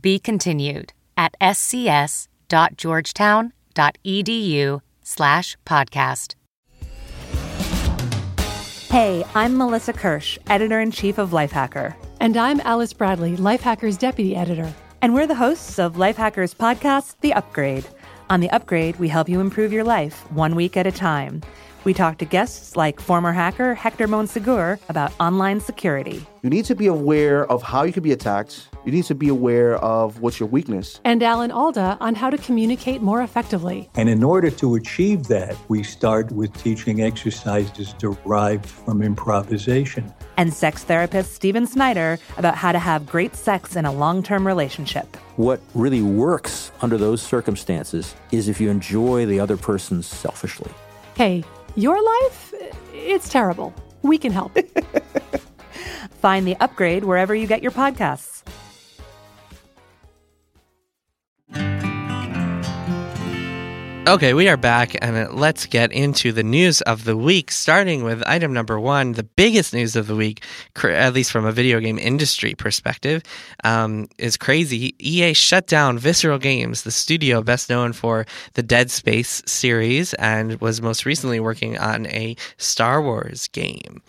Be continued at scs.georgetown.edu/podcast. Hey, I'm Melissa Kirsch, Editor-in-Chief of Lifehacker. And I'm Alice Bradley, Lifehacker's Deputy Editor. And we're the hosts of Lifehacker's podcast, The Upgrade. On The Upgrade, we help you improve your life 1 week at a time. We talk to guests like former hacker Hector Monsegur about online security. You need to be aware of how you could be attacked. You need to be aware of what's your weakness. And Alan Alda on how to communicate more effectively. And in order to achieve that, we start with teaching exercises derived from improvisation. And sex therapist Steven Snyder about how to have great sex in a long-term relationship. What really works under those circumstances is if you enjoy the other person selfishly. Hey, your life? It's terrible. We can help. Find The Upgrade wherever you get your podcasts. Okay, we are back, and let's get into the news of the week, starting with item number one, the biggest news of the week, at least from a video game industry perspective, is crazy. EA shut down Visceral Games, the studio best known for the Dead Space series, and was most recently working on a Star Wars game.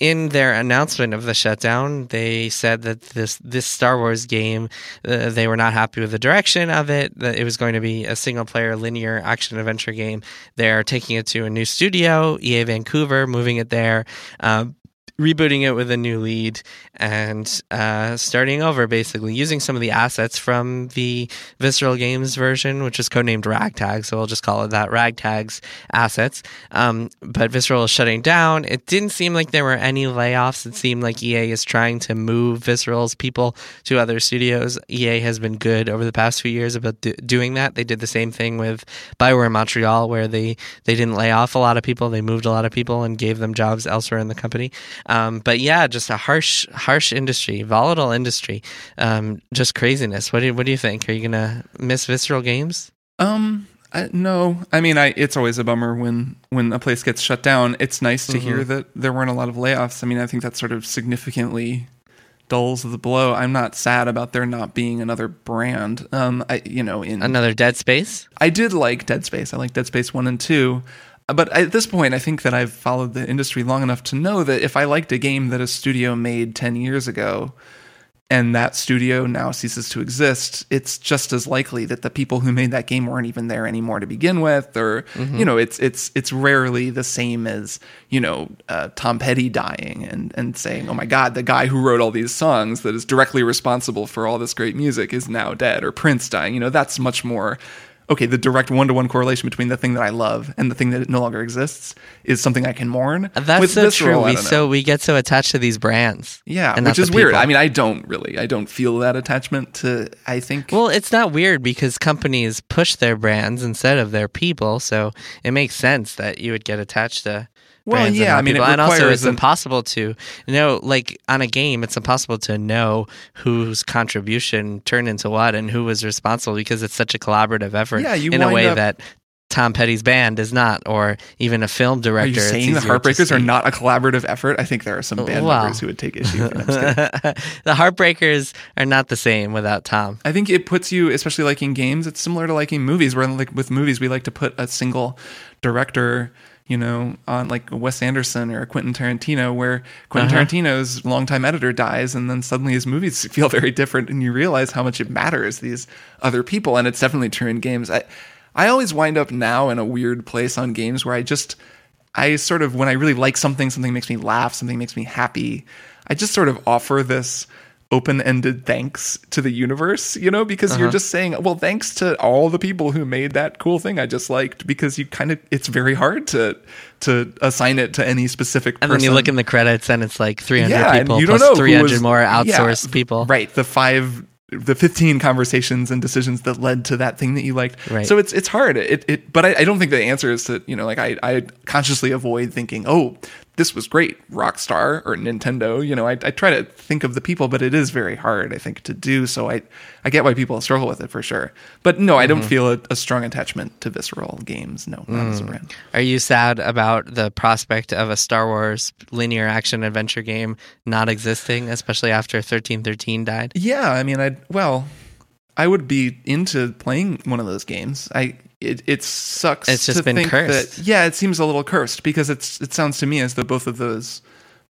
In their announcement of the shutdown, they said that this Star Wars game, they were not happy with the direction of it, that it was going to be a single-player linear action-adventure game. They're taking it to a new studio, EA Vancouver, moving it there, rebooting it with a new lead, and starting over, basically, using some of the assets from the Visceral Games version, which is codenamed Ragtag, so we'll just call it that, Ragtag's assets. But Visceral is shutting down. It didn't seem like there were any layoffs. It seemed like EA is trying to move Visceral's people to other studios. EA has been good over the past few years about doing that. They did the same thing with Bioware Montreal, where they didn't lay off a lot of people. They moved a lot of people and gave them jobs elsewhere in the company. But yeah, just a harsh industry, volatile industry, just craziness. What do you think? Are you gonna miss Visceral Games? No. I mean, it's always a bummer when a place gets shut down. It's nice to hear that there weren't a lot of layoffs. I mean, I think that sort of significantly dulls the blow. I'm not sad about there not being another brand. In another Dead Space. I did like Dead Space. I like Dead Space 1 and 2. But at this point, I think that I've followed the industry long enough to know that if I liked a game that a studio made 10 years ago and that studio now ceases to exist, it's just as likely that the people who made that game weren't even there anymore to begin with. Or, it's rarely the same as, Tom Petty dying and saying, oh, my God, the guy who wrote all these songs that is directly responsible for all this great music is now dead, or Prince dying. That's much more... Okay, the direct one-to-one correlation between the thing that I love and the thing that no longer exists is something I can mourn. That's so true. We get so attached to these brands. Yeah, which is weird. I mean, I don't feel that attachment to, I think... Well, it's not weird because companies push their brands instead of their people, so it makes sense that you would get attached to brands. Well, yeah, I mean, and also it's impossible to know, like on a game, it's impossible to know whose contribution turned into what and who was responsible because it's such a collaborative effort in a way that Tom Petty's band is not, or even a film director. Are you saying the Heartbreakers are not a collaborative effort? I think there are some band members who would take issue with that. The Heartbreakers are not the same without Tom. I think it puts you, especially like in games, it's similar to liking movies, where like with movies we like to put a single director, you know, on like Wes Anderson or Quentin Tarantino, where Quentin Tarantino's longtime editor dies and then suddenly his movies feel very different and you realize how much it matters, these other people. And it's definitely true in games. I always wind up now in a weird place on games where I when I really like something makes me laugh, something makes me happy, I just sort of offer this open-ended thanks to the universe, you know, because you're just saying, well, thanks to all the people who made that cool thing I just liked, because you kind of, it's very hard to assign it to any specific person. And then you look in the credits and it's like 300 people plus 300 more outsourced people. Right, the 15 conversations and decisions that led to that thing that you liked. Right. So it's hard. But I don't think the answer is to, you know, like I consciously avoid thinking, oh, this was great, Rockstar or Nintendo. You know, I try to think of the people, but it is very hard, I think, to do. So I get why people struggle with it for sure. But no, I don't feel a strong attachment to Visceral Games. No, not as a brand. Are you sad about the prospect of a Star Wars linear action adventure game not existing, especially after 1313 died? Yeah, I mean, I would be into playing one of those games. It sucks. It's just been cursed. It seems a little cursed because it sounds to me as though both of those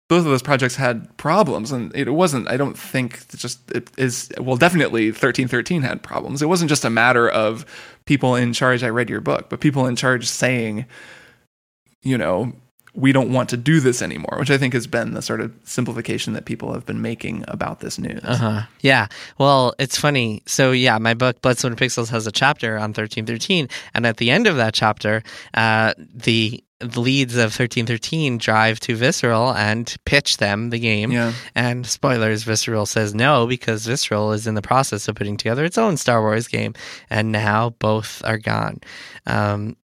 projects had problems, and it wasn't. I don't think definitely 1313 had problems. It wasn't just a matter of people in charge. I read your book, but people in charge saying, you know, we don't want to do this anymore, which I think has been the sort of simplification that people have been making about this news. Yeah. Well, it's funny. So yeah, my book, Blood, Sweat, and Pixels, has a chapter on 1313. And at the end of that chapter, the leads of 1313 drive to Visceral and pitch them the game. Yeah. And spoilers, Visceral says no, because Visceral is in the process of putting together its own Star Wars game. And now both are gone.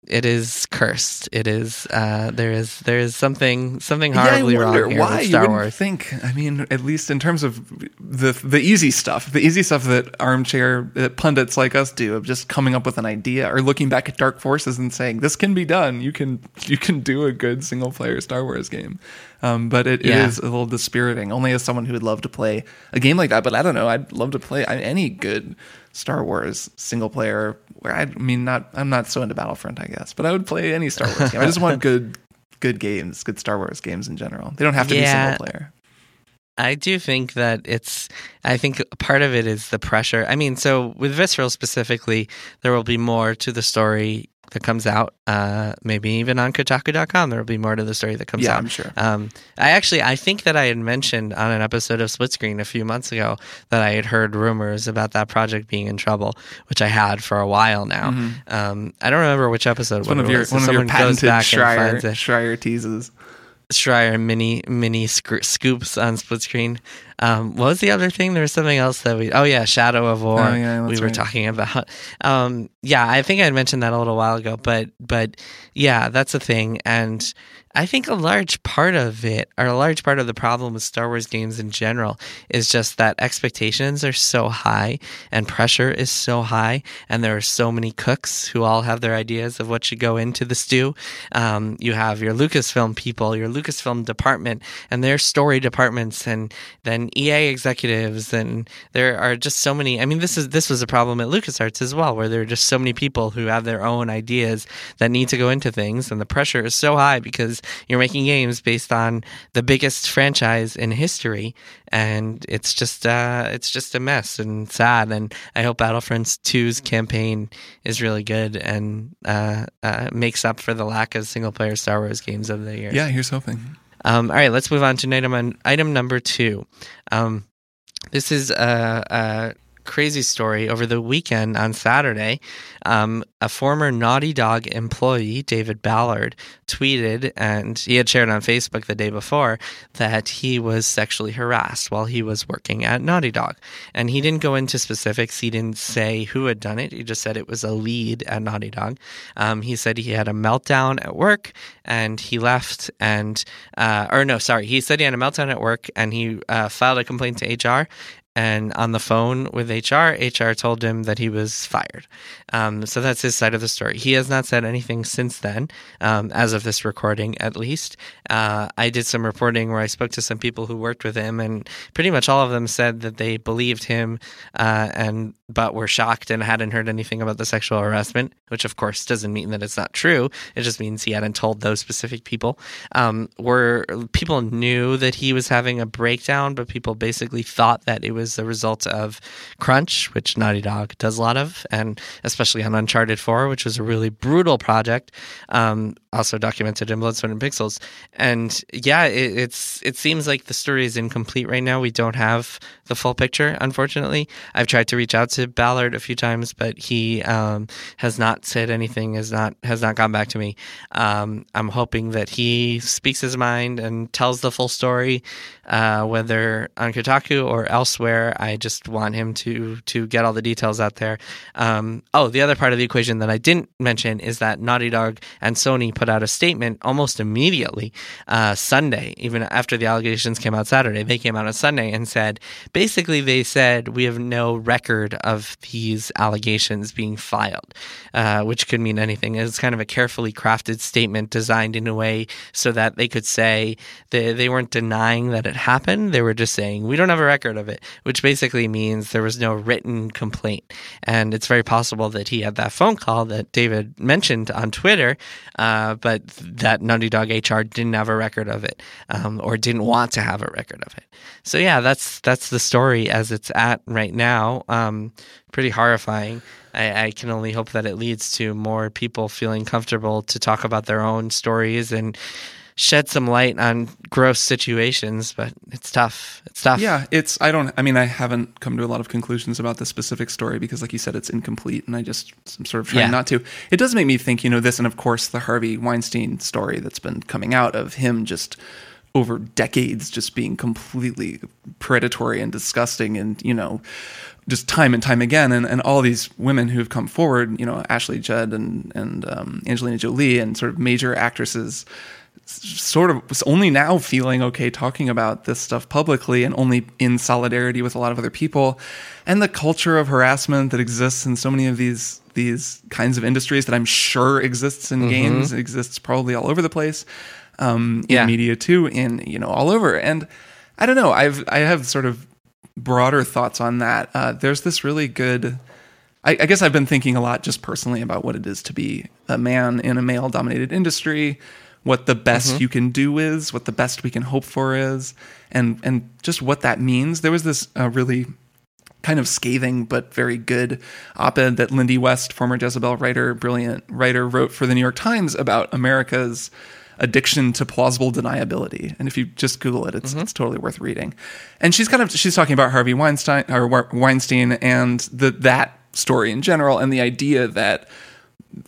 It is cursed. It is there is something horribly wrong here with Star Wars. I think, I mean, at least in terms of the easy stuff that armchair pundits like us do, of just coming up with an idea or looking back at Dark Forces and saying this can be done. You can do a good single player Star Wars game. But it is a little dispiriting, only as someone who would love to play a game like that. But I don't know. I'd love to play any good Star Wars single player. I'm not so into Battlefront, I guess, but I would play any Star Wars game. I just want good games, good Star Wars games in general. They don't have to be single player. I do think that I think part of it is the pressure. I mean, so with Visceral specifically, there will be more to the story that comes out, maybe even on Kotaku.com, there will be more to the story that comes out. Yeah, I'm sure. I think that I had mentioned on an episode of Split Screen a few months ago that I had heard rumors about that project being in trouble, which I had for a while now. Mm-hmm. I don't remember which episode. One of your patented Schreier teases. Schreier mini scoops on Split Screen. What was the other thing? There was something else that Shadow of War. Oh, yeah, we were talking about. I think I mentioned that a little while ago, but yeah, that's a thing. And I think a large part of the problem with Star Wars games in general is just that expectations are so high and pressure is so high, and there are so many cooks who all have their ideas of what should go into the stew. You have your Lucasfilm people, your Lucasfilm department, and their story departments, and then EA executives, and there are just so many. I mean, this was a problem at LucasArts as well, where there are just so many people who have their own ideas that need to go into things, and the pressure is so high because you're making games based on the biggest franchise in history, and it's just a mess and sad. And I hope Battlefront 2's campaign is really good and makes up for the lack of single player Star Wars games over the years. Yeah, here's hoping. All right, let's move on to item number 2. This is a crazy story over the weekend on Saturday. A former Naughty Dog employee, David Ballard, tweeted, and he had shared on Facebook the day before, that he was sexually harassed while he was working at Naughty Dog. And he didn't go into specifics. He didn't say who had done it. He just said it was a lead at Naughty Dog. He said he had a meltdown at work and he left and, he said he had a meltdown at work and he filed a complaint to HR. And on the phone with HR, HR told him that he was fired. So that's his side of the story. He has not said anything since then, as of this recording at least. I did some reporting where I spoke to some people who worked with him, and pretty much all of them said that they believed him but were shocked and hadn't heard anything about the sexual harassment, which of course doesn't mean that it's not true. It just means he hadn't told those specific people. People knew that he was having a breakdown, but people basically thought that it was the result of crunch, which Naughty Dog does a lot of, and especially on Uncharted 4, which was a really brutal project, also documented in Blood, Sweat, and Pixels. And yeah, it seems like the story is incomplete right now. We don't have the full picture, unfortunately. I've tried to reach out to Ballard a few times, but he has not said anything, has not gone back to me. I'm hoping that he speaks his mind and tells the full story, whether on Kotaku or elsewhere. I just want him to get all the details out there. The other part of the equation that I didn't mention is that Naughty Dog and Sony put out a statement almost immediately, Sunday, even after the allegations came out Saturday. They came out on Sunday and said, basically they said, we have no record of these allegations being filed, which could mean anything. It's kind of a carefully crafted statement designed in a way so that they could say they weren't denying that it happened. They were just saying, we don't have a record of it, which basically means there was no written complaint. And it's very possible that he had that phone call that David mentioned on Twitter, but that Naughty Dog HR didn't have a record of it, or didn't want to have a record of it. So yeah, that's the story as it's at right now. Pretty horrifying. I can only hope that it leads to more people feeling comfortable to talk about their own stories and shed some light on gross situations, but it's tough. Yeah, I haven't come to a lot of conclusions about this specific story because, like you said, it's incomplete, and I'm sort of trying not to. It does make me think, this, and of course the Harvey Weinstein story that's been coming out of him just over decades just being completely predatory and disgusting and, just time and time again. And all these women who've come forward, Ashley Judd and Angelina Jolie and sort of major actresses, sort of was only now feeling okay talking about this stuff publicly and only in solidarity with a lot of other people. And the culture of harassment that exists in so many of these kinds of industries that I'm sure exists in games, exists probably all over the place, in media too, in, all over. And I don't know, I have sort of broader thoughts on that. There's this really good, I guess I've been thinking a lot just personally about what it is to be a man in a male-dominated industry, what the best you can do is, what the best we can hope for is, and just what that means. There was this really kind of scathing but very good op-ed that Lindy West, former Jezebel writer, brilliant writer, wrote for the New York Times about America's addiction to plausible deniability. And if you just Google it, it's totally worth reading. And she's talking about Harvey Weinstein and that story in general, and the idea that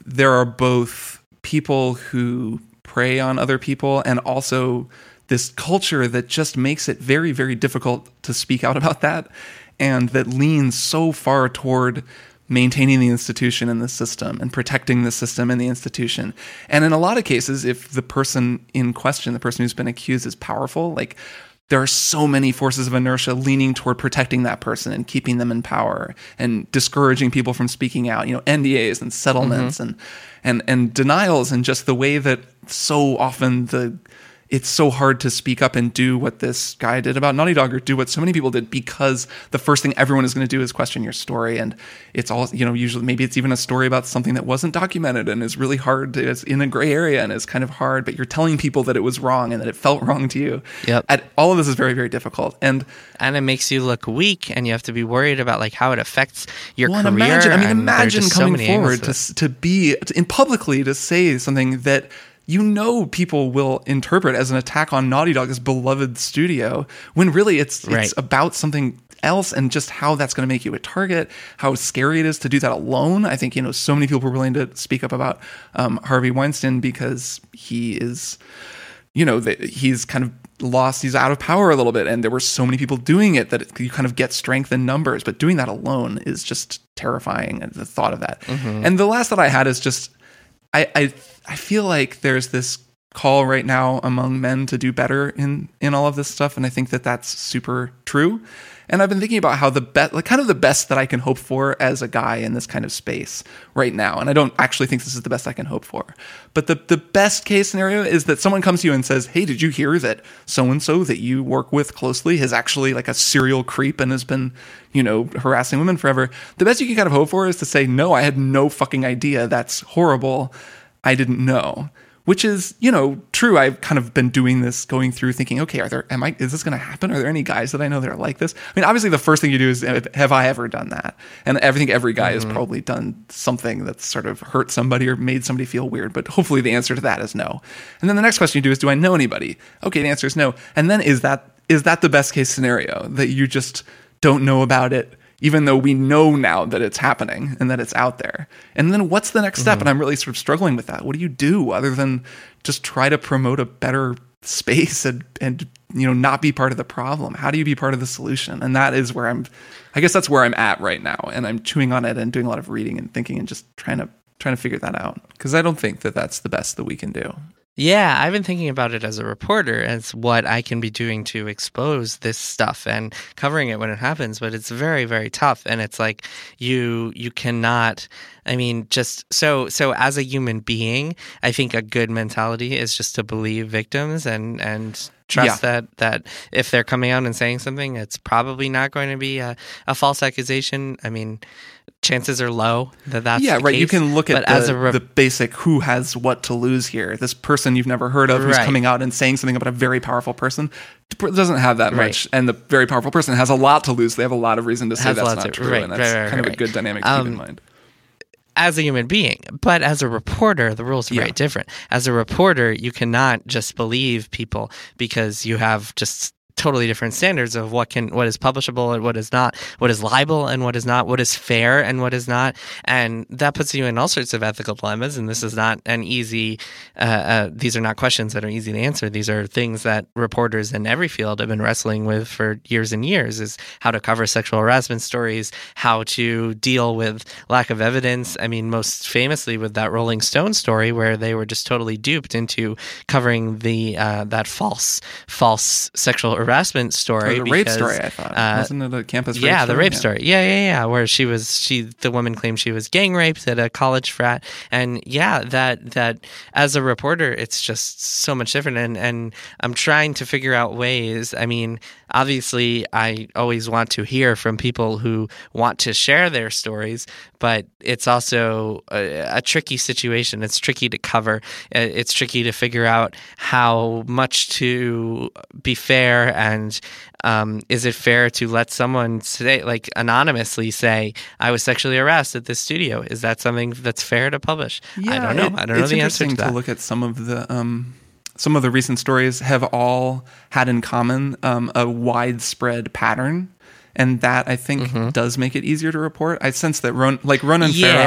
there are both people who prey on other people and also this culture that just makes it very, very difficult to speak out about that, and that leans so far toward maintaining the institution and the system and protecting the system and the institution. And in a lot of cases, if the person in question, the person who's been accused, is powerful, like there are so many forces of inertia leaning toward protecting that person and keeping them in power and discouraging people from speaking out, NDAs and settlements and denials, and just the way that so often it's so hard to speak up and do what this guy did about Naughty Dog, or do what so many people did, because the first thing everyone is going to do is question your story. And it's all, usually maybe it's even a story about something that wasn't documented and is really hard. It's in a gray area and is kind of hard, but you're telling people that it was wrong and that it felt wrong to you. Yep. All of this is very, very difficult. And it makes you look weak, and you have to be worried about like how it affects your career. Imagine coming forward to be publicly to say something that you know people will interpret as an attack on Naughty Dog, this beloved studio, when really it's about something else and just how that's going to make you a target, how scary it is to do that alone. I think, you know, so many people were willing to speak up about Harvey Weinstein because he is, you know, he's kind of lost, he's out of power a little bit, and there were so many people doing it that you kind of get strength in numbers, but doing that alone is just terrifying, and the thought of that. Mm-hmm. And the last that I had is just, I feel like there's this call right now among men to do better in all of this stuff, and I think that that's super true. And I've been thinking about how the best that I can hope for as a guy in this kind of space right now. And I don't actually think this is the best I can hope for. But the best case scenario is that someone comes to you and says, hey, did you hear that so-and-so that you work with closely is actually like a serial creep and has been, you know, harassing women forever? The best you can kind of hope for is to say, no, I had no fucking idea. That's horrible. I didn't know. Which is, you know, true. I've kind of been doing this, going through thinking, okay, is this going to happen? Are there any guys that I know that are like this? I mean, obviously the first thing you do is, have I ever done that? And I think every guy mm-hmm. has probably done something that's sort of hurt somebody or made somebody feel weird, but hopefully the answer to that is no. And then the next question you do is, do I know anybody? Okay, the answer is no. And then is that the best case scenario, that you just don't know about it, even though we know now that it's happening and that it's out there? And then what's the next step? Mm-hmm. And I'm really sort of struggling with that. What do you do other than just try to promote a better space and you know, not be part of the problem? How do you be part of the solution? And that is where that's where I'm at right now. And I'm chewing on it and doing a lot of reading and thinking and just trying to figure that out. Because I don't think that that's the best that we can do. Yeah, I've been thinking about it as a reporter, as what I can be doing to expose this stuff and covering it when it happens, but it's very, very tough. And it's like you cannot, I mean, just so as a human being, I think a good mentality is just to believe victims and trust that if they're coming out and saying something, it's probably not going to be a false accusation. I mean, chances are low that's the case. You can look at the basic who has what to lose here. This person you've never heard of who's coming out and saying something about a very powerful person doesn't have that much, and the very powerful person has a lot to lose. They have a lot of reason to say that's not true, and that's kind of a good dynamic to keep in mind. As a human being, but as a reporter, the rules are very different. As a reporter, you cannot just believe people because you have just totally different standards of what is publishable and what is not, what is libel and what is not, what is fair and what is not, and that puts you in all sorts of ethical dilemmas. And this is not an easy. These are not questions that are easy to answer. These are things that reporters in every field have been wrestling with for years and years: is how to cover sexual harassment stories, how to deal with lack of evidence. I mean, most famously with that Rolling Stone story, where they were just totally duped into covering the that false sexual harassment story, or the rape story. I thought wasn't it a campus rape story? The rape story, where the woman claimed she was gang raped at a college frat, and that as a reporter it's just so much different, and I'm trying to figure out ways. I mean, obviously I always want to hear from people who want to share their stories, but it's also a tricky situation. It's tricky to cover, it's tricky to figure out how much to be fair. And is it fair to let someone say, like, anonymously say, I was sexually harassed at this studio? Is that something that's fair to publish? Yeah, I don't know. I don't know the answer to that. It's interesting to look at some of the recent stories have all had in common a widespread pattern. And that, I think, mm-hmm. does make it easier to report. I sense that Ronan Farrow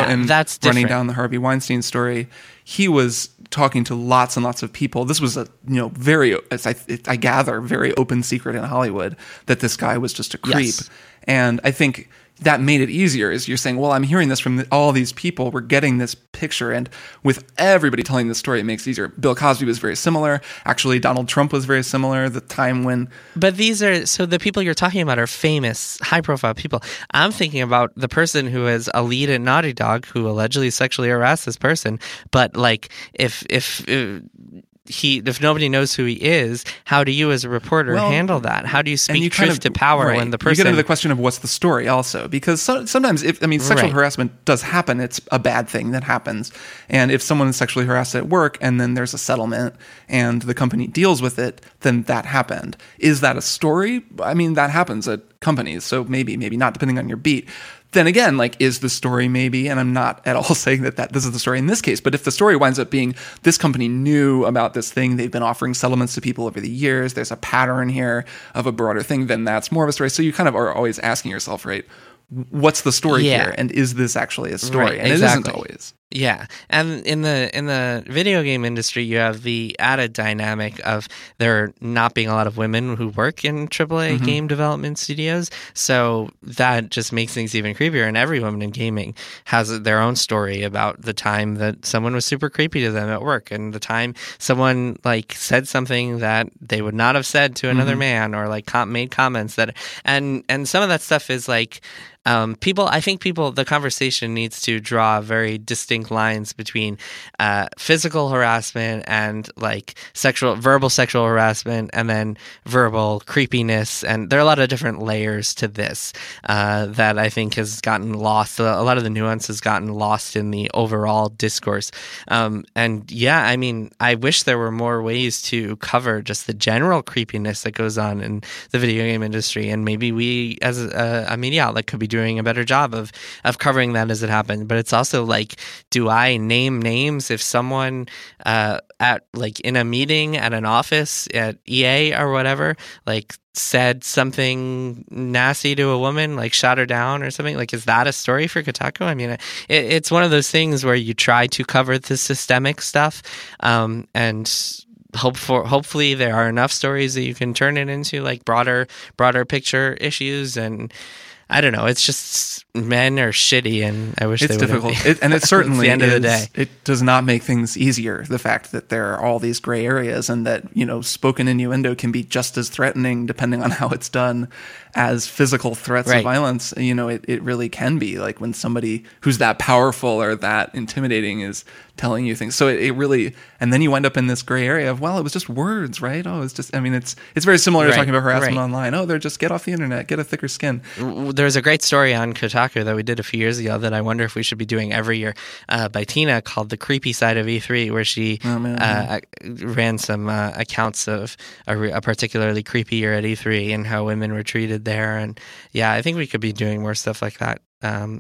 and running down the Harvey Weinstein story, he was talking to lots and lots of people. This was I gather, very open secret in Hollywood that this guy was just a creep. Yes. And I think that made it easier, is you're saying, well, I'm hearing this from all these people. We're getting this picture. And with everybody telling this story, it makes it easier. Bill Cosby was very similar. Actually, Donald Trump was very similar. The time when... But the people you're talking about are famous, high-profile people. I'm thinking about the person who is a lead at Naughty Dog who allegedly sexually harassed this person. But, like, if nobody knows who he is, how do you as a reporter handle that? How do you speak truth to power when the person... You get into the question of what's the story also, because sometimes sexual harassment does happen. It's a bad thing that happens. And if someone is sexually harassed at work and then there's a settlement and the company deals with it, then that happened. Is that a story? I mean, that happens at companies. So maybe not, depending on your beat. then again, like, is the story maybe, and I'm not at all saying that this is the story in this case, but if the story winds up being this company knew about this thing, they've been offering settlements to people over the years, there's a pattern here of a broader thing, then that's more of a story. So you kind of are always asking yourself, right, what's the story here, and is this actually a story? Right, and exactly. It isn't always. Yeah, and in the video game industry, you have the added dynamic of there not being a lot of women who work in AAA mm-hmm. game development studios, so that just makes things even creepier, and every woman in gaming has their own story about the time that someone was super creepy to them at work, and the time someone, like, said something that they would not have said to another mm-hmm. man, or, like, made comments that... And some of that stuff is, like... the conversation needs to draw very distinct lines between physical harassment and, like, verbal sexual harassment, and then verbal creepiness. And there are a lot of different layers to this that I think has gotten lost. A lot of the nuance has gotten lost in the overall discourse. I wish there were more ways to cover just the general creepiness that goes on in the video game industry. And maybe we, as a media outlet, could be doing a better job of covering that as it happened. But it's also like, do I name names if someone at, like, in a meeting at an office at EA or whatever, like, said something nasty to a woman, like shot her down or something? Like, is that a story for Kotaku? I mean, it's one of those things where you try to cover the systemic stuff, and hopefully there are enough stories that you can turn it into, like, broader picture issues. And I don't know. It's just men are shitty, and I wish they would. It's difficult, and it certainly the end of the day. It does not make things easier. The fact that there are all these gray areas, and that, you know, spoken innuendo can be just as threatening, depending on how it's done, as physical threats of violence. You know, it really can be, like, when somebody who's that powerful or that intimidating is telling you things. So it really, and then you wind up in this gray area of, well, it was just words, right? Oh, it's just. I mean, it's very similar to talking about harassment online. Oh, they're just, get off the internet, get a thicker skin. There's a great story on Kotaku that we did a few years ago that I wonder if we should be doing every year by Tina, called The Creepy Side of E3, where she ran some accounts of a particularly creepy year at E3 and how women were treated there. And yeah, I think we could be doing more stuff like that,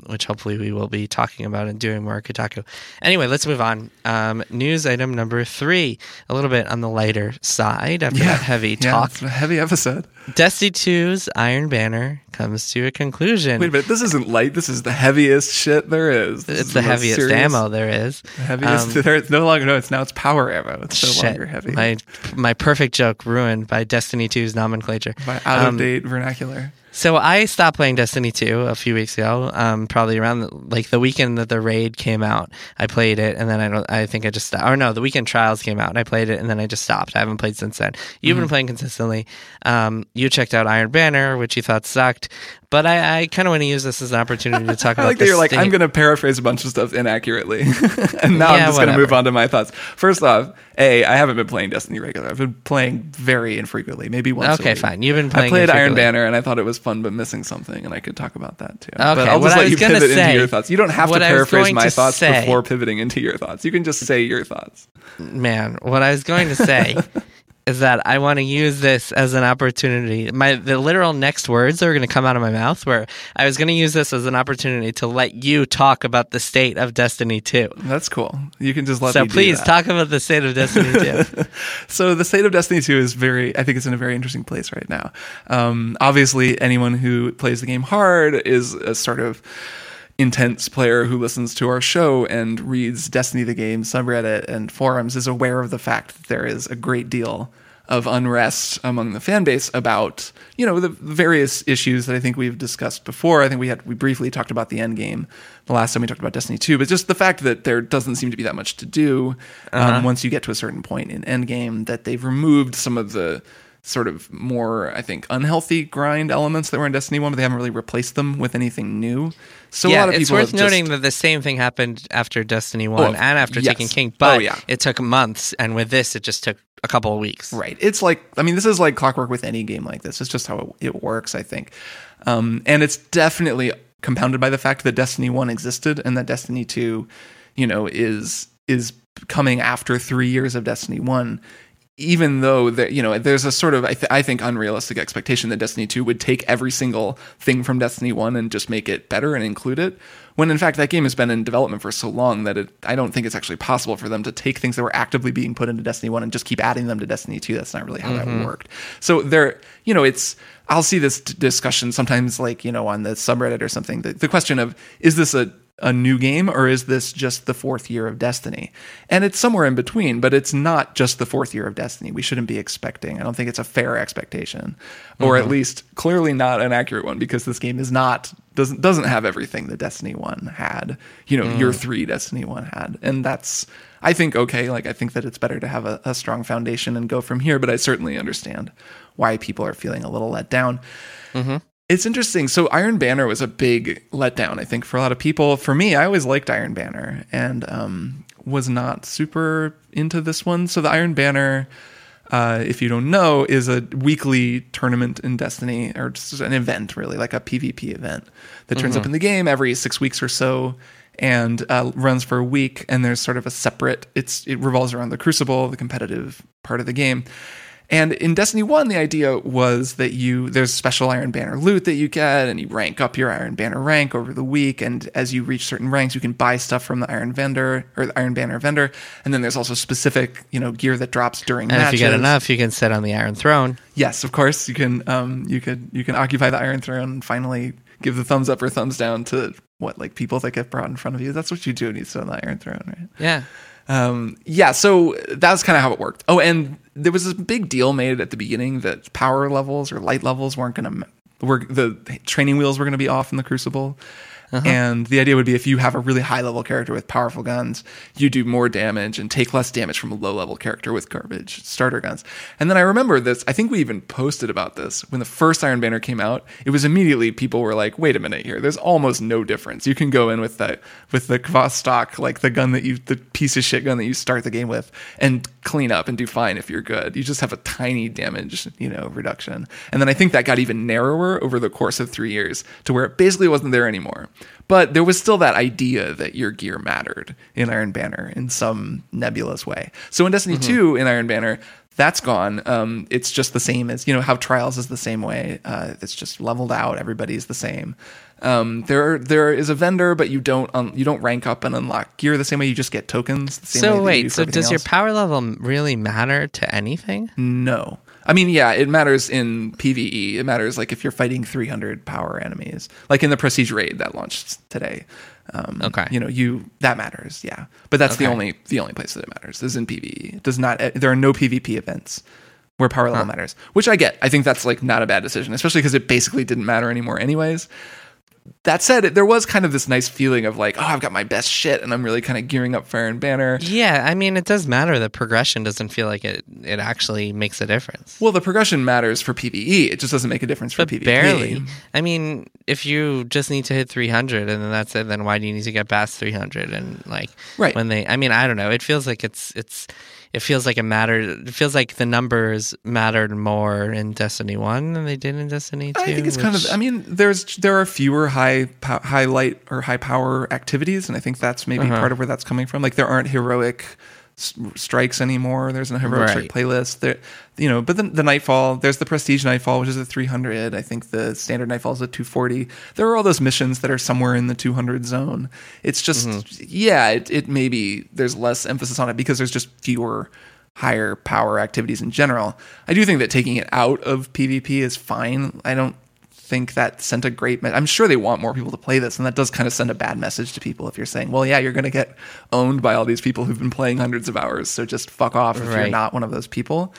which hopefully we will be talking about and doing more at Kotaku. Anyway, let's move on. News item number 3, a little bit on the lighter side after that heavy talk. It's a heavy episode. Destiny 2's Iron Banner comes to a conclusion. Wait a minute, this isn't light. This is the heaviest shit there is. It's the heaviest ammo there is. The heaviest there is. It's power ammo. It's no longer heavy. My perfect joke ruined by Destiny 2's nomenclature. By out-of-date vernacular. So I stopped playing Destiny 2 a few weeks ago, probably around the weekend that the raid came out. I played it, and then I just stopped. Or no, the weekend trials came out, and I played it, and then I just stopped. I haven't played since then. You've been playing consistently. You checked out Iron Banner, which you thought sucked. But I kind of want to use this as an opportunity to talk about this. I like that you're like, I'm going to paraphrase a bunch of stuff inaccurately. And now I'm just going to move on to my thoughts. First off, I haven't been playing Destiny regular. I've been playing very infrequently, maybe once a week. Okay, fine. You've been playing I played Iron Banner, and I thought it was fun but missing something, and I could talk about that too. Okay, but I'll just let you pivot into your thoughts. You don't have to paraphrase my thoughts before pivoting into your thoughts. You can just say your thoughts. Man, what I was going to say... is that I want to use this as an opportunity. The literal next words that are going to come out of my mouth were, I was going to use this as an opportunity to let you talk about the state of Destiny 2. That's cool. You can just let me do that. So please talk about the state of Destiny 2. So the state of Destiny 2 is I think it's in a very interesting place right now. Obviously, anyone who plays the game hard is a sort of intense player who listens to our show and reads Destiny the Game subreddit and forums is aware of the fact that there is a great deal of unrest among the fan base about, you know, the various issues that I think we've discussed before. I think we briefly talked about the end game the last time we talked about Destiny 2, but just the fact that there doesn't seem to be that much to do once you get to a certain point in end game, that they've removed some of the sort of more, I think, unhealthy grind elements that were in Destiny 1, but they haven't really replaced them with anything new. So a lot of people have noting that the same thing happened after Destiny 1 and after Taken King, but it took months, and with this, it just took a couple of weeks. Right. It's like, I mean, this is like clockwork with any game like this. It's just how it works, I think. And it's definitely compounded by the fact that Destiny 1 existed and that Destiny 2, you know, is coming after 3 years of Destiny 1. even though that, you know, there's a sort of, I think unrealistic expectation that Destiny 2 would take every single thing from Destiny 1 and just make it better and include it, when in fact that game has been in development for so long that I don't think it's actually possible for them to take things that were actively being put into Destiny 1 and just keep adding them to Destiny 2. That's not really how that worked. So there, you know, it's, I'll see this discussion sometimes, like, you know, on the subreddit or something, the question of, is this a new game, or is this just the fourth year of Destiny? And it's somewhere in between, but it's not just the fourth year of Destiny. We shouldn't be expecting. I don't think it's a fair expectation, or at least clearly not an accurate one, because this game is not, doesn't have everything that Destiny 1 had, you know, year three Destiny 1 had. And that's, I think, okay. Like, I think that it's better to have a strong foundation and go from here, but I certainly understand why people are feeling a little let down. It's interesting. So Iron Banner was a big letdown, I think, for a lot of people. For me, I always liked Iron Banner and was not super into this one. So the Iron Banner, if you don't know, is a weekly tournament in Destiny, or just an event, really, like a PvP event that turns up in the game every 6 weeks or so, and runs for a week. And there's sort of a separate, it revolves around the Crucible, the competitive part of the game. And in Destiny 1, the idea was that there's special Iron Banner loot that you get, and you rank up your Iron Banner rank over the week, and as you reach certain ranks, you can buy stuff from the Iron vendor, or the Iron Banner vendor, and then there's also specific, you know, gear that drops during matches. And if you get enough, you can sit on the Iron Throne. Yes, of course, you can occupy the Iron Throne and finally give the thumbs up or thumbs down to what, like, people that get brought in front of you. That's what you do when you sit on the Iron Throne, right? Yeah. Yeah, so that's kind of how it worked. Oh, and there was this big deal made at the beginning that power levels or light levels the training wheels were going to be off in the Crucible. And the idea would be, if you have a really high level character with powerful guns, you do more damage and take less damage from a low level character with garbage starter guns. And then I remember this, I think we even posted about this when the first Iron Banner came out. It was immediately, people were like, wait a minute here, there's almost no difference. You can go in with the Vostok, like the piece of shit gun that you start the game with, and clean up and do fine if you're good. You just have a tiny damage, you know, reduction. And then I think that got even narrower over the course of 3 years, to where it basically wasn't there anymore. But there was still that idea that your gear mattered in Iron Banner in some nebulous way. So in Destiny 2, in Iron Banner, that's gone. It's just the same as, you know, how Trials is the same way. It's just leveled out. Everybody's the same. There is a vendor, but you don't rank up and unlock gear the same way. You just get tokens. The same way that you do for everything else. Your power level really matter to anything? No. I mean, yeah, it matters in PvE. It matters, like, if you're fighting 300 power enemies, like in the Prestige raid that launched today. You know, that matters, yeah. But that's the only place that it matters is in PvE. It does not. There are no PvP events where power level matters, which I get. I think that's, like, not a bad decision, especially because it basically didn't matter anymore, anyways. That said, there was kind of this nice feeling of, like, oh, I've got my best shit, and I'm really kind of gearing up for Iron Banner. Yeah, I mean, it does matter. The progression doesn't feel like it actually makes a difference. Well, the progression matters for PvE. It just doesn't make a difference for PvP. Barely. I mean, if you just need to hit 300 and then that's it, then why do you need to get past 300? And, like, when they... I mean, I don't know. It feels like it's it feels like it mattered. It feels like the numbers mattered more in Destiny 1 than they did in Destiny 2. I think it's kind of... I mean, there are fewer high light or high power activities, and I think that's maybe part of where that's coming from. Like, there aren't heroic strikes anymore. There's no heroic strike playlist. There, you know, but then the Nightfall, there's the Prestige Nightfall, which is a 300. I think the standard Nightfall is a 240. There are all those missions that are somewhere in the 200 zone. It's just, it maybe there's less emphasis on it because there's just fewer higher power activities in general. I do think that taking it out of PvP is fine. I don't think that sent a great message. I'm sure they want more people to play this, and that does kind of send a bad message to people if you're saying, well, yeah, you're going to get owned by all these people who've been playing hundreds of hours, so just fuck off if you're not one of those people.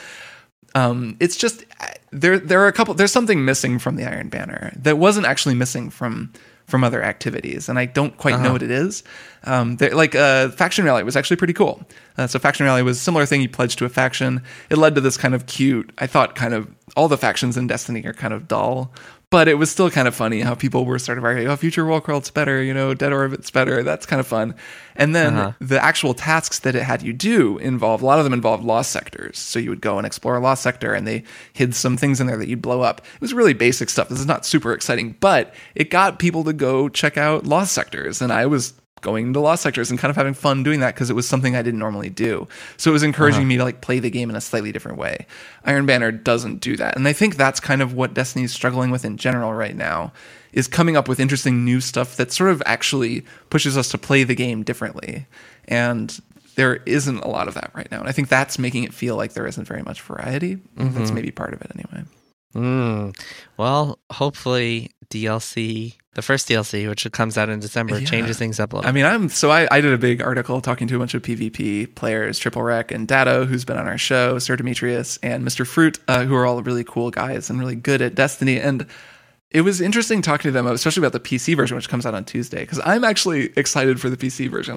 It's just, there are a couple, there's something missing from the Iron Banner that wasn't actually missing from other activities, and I don't quite know what it is. Faction Rally was actually pretty cool. So Faction Rally was a similar thing. You pledged to a faction. It led to this kind of cute, I thought, kind of, all the factions in Destiny are kind of dull, but it was still kind of funny how people were sort of arguing, oh, Future Warcraft's better, you know, Dead Orbit's better. That's kind of fun. And then the actual tasks that it had you do involved, a lot of them involved lost sectors. So you would go and explore a lost sector, and they hid some things in there that you'd blow up. It was really basic stuff. This is not super exciting, but it got people to go check out lost sectors. And I was going into law sectors and kind of having fun doing that because it was something I didn't normally do. So it was encouraging me to like play the game in a slightly different way. Iron Banner doesn't do that. And I think that's kind of what Destiny is struggling with in general right now, is coming up with interesting new stuff that sort of actually pushes us to play the game differently. And there isn't a lot of that right now. And I think that's making it feel like there isn't very much variety. Mm-hmm. That's maybe part of it anyway. Well, hopefully DLC, the first DLC, which comes out in December, changes things up a little. I mean, I did a big article talking to a bunch of PvP players, Triple Rec and Datto, who's been on our show, Sir Demetrius and Mr. Fruit, who are all really cool guys and really good at Destiny. And it was interesting talking to them, especially about the PC version, which comes out on Tuesday, because I'm actually excited for the PC version.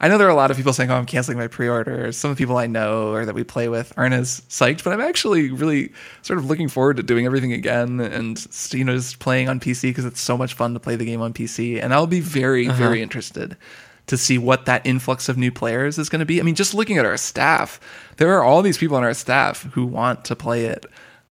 I know there are a lot of people saying, oh, I'm canceling my pre-order. Some of the people I know or that we play with aren't as psyched, but I'm actually really sort of looking forward to doing everything again and, you know, just playing on PC because it's so much fun to play the game on PC. And I'll be very, very interested to see what that influx of new players is going to be. I mean, just looking at our staff, there are all these people on our staff who want to play it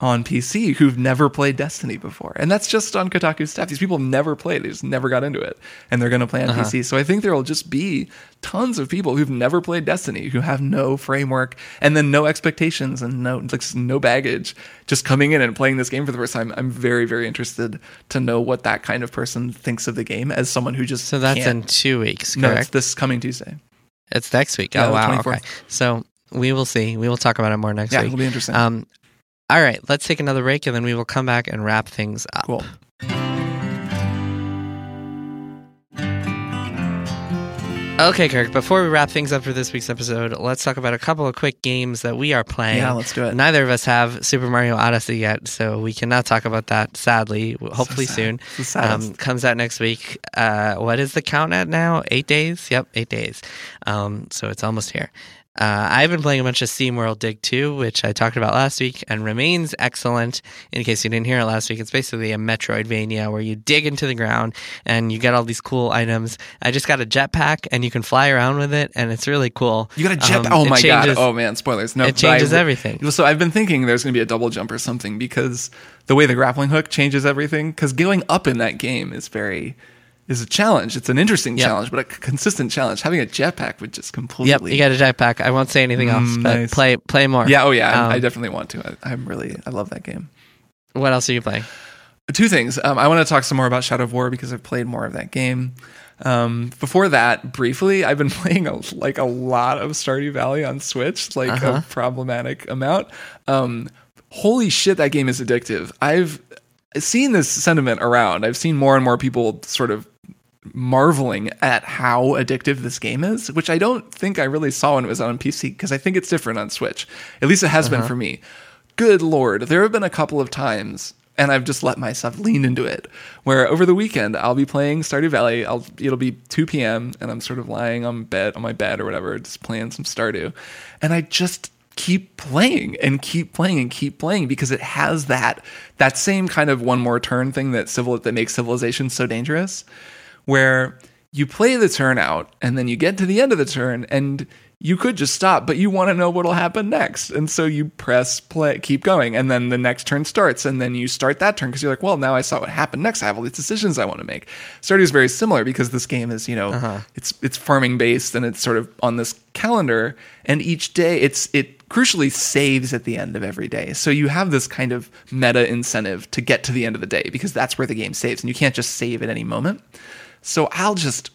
on PC who've never played Destiny before. And that's just on Kotaku's staff. These people never played. They just never got into it. And they're going to play on PC. So I think there will just be tons of people who've never played Destiny, who have no framework and then no expectations and no baggage, just coming in and playing this game for the first time. I'm very, very interested to know what that kind of person thinks of the game as someone who just... So that's in 2 weeks, correct? No, it's this coming Tuesday. It's next week. Yeah, oh, wow. 24th. Okay. So we will see. We will talk about it more next week. Yeah, it'll be interesting. All right, let's take another break, and then we will come back and wrap things up. Cool. Okay, Kirk, before we wrap things up for this week's episode, let's talk about a couple of quick games that we are playing. Yeah, let's do it. Neither of us have Super Mario Odyssey yet, so we cannot talk about that, sadly, hopefully soon. Comes out next week. What is the count at now? 8 days? Yep, 8 days. So it's almost here. I've been playing a bunch of SteamWorld Dig 2, which I talked about last week and remains excellent. In case you didn't hear it last week, it's basically a Metroidvania where you dig into the ground and you get all these cool items. I just got a jetpack and you can fly around with it, and it's really cool. You got a jetpack? Oh my god. Oh man, spoilers. No, it changes everything. So I've been thinking there's going to be a double jump or something because the way the grappling hook changes everything, because going up in that game is very... is a challenge. It's an interesting challenge, but a consistent challenge. Having a jetpack would just completely... Yep, you got a jetpack. I won't say anything else, but play more. Yeah, oh yeah, I definitely want to. I love that game. What else are you playing? Two things. I want to talk some more about Shadow of War because I've played more of that game. Before that, briefly, I've been playing a lot of Stardew Valley on Switch, a problematic amount. Holy shit, that game is addictive. I've seen this sentiment around. I've seen more and more people sort of marveling at how addictive this game is, which I don't think I really saw when it was on PC, because I think it's different on Switch. At least it has been for me. Good Lord. There have been a couple of times, and I've just let myself lean into it, where over the weekend I'll be playing Stardew Valley. It'll be 2 p.m. and I'm sort of lying on my bed or whatever, just playing some Stardew. And I just keep playing and keep playing and keep playing, because it has that same kind of one more turn thing that makes Civilization so dangerous, where you play the turn out and then you get to the end of the turn and you could just stop, but you want to know what'll happen next. And so you press play, keep going, and then the next turn starts, and then you start that turn because you're like, well, now I saw what happened next. I have all these decisions I want to make. Stardew is very similar because this game is, you know, it's farming based and it's sort of on this calendar, and each day it crucially saves at the end of every day. So you have this kind of meta incentive to get to the end of the day because that's where the game saves, and you can't just save at any moment. So I'll just,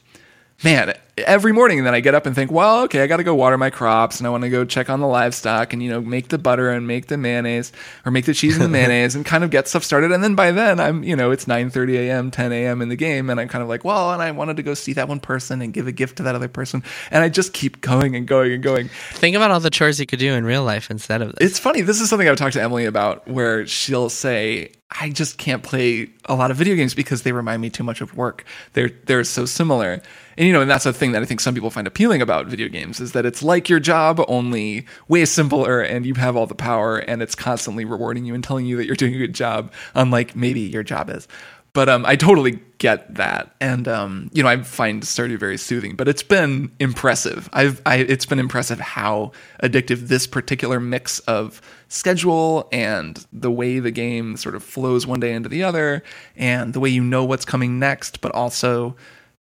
man, every morning then I get up and think, well, okay, I got to go water my crops, and I want to go check on the livestock and, you know, make the butter and make the mayonnaise, or make the cheese and the mayonnaise, and kind of get stuff started. And then by then I'm, you know, it's 9:30 a.m., 10 a.m. in the game, and I'm kind of like, well, and I wanted to go see that one person and give a gift to that other person. And I just keep going and going and going. Think about all the chores you could do in real life instead of this. It's funny. This is something I've talked to Emily about, where she'll say, I just can't play a lot of video games because they remind me too much of work. They're so similar. And, you know, and that's a thing that I think some people find appealing about video games is that it's like your job, only way simpler, and you have all the power, and it's constantly rewarding you and telling you that you're doing a good job, unlike maybe your job is. But I totally get that. And, you know, I find Stardew very soothing, but it's been impressive. It's been impressive how addictive this particular mix of schedule and the way the game sort of flows one day into the other and the way you know what's coming next, but also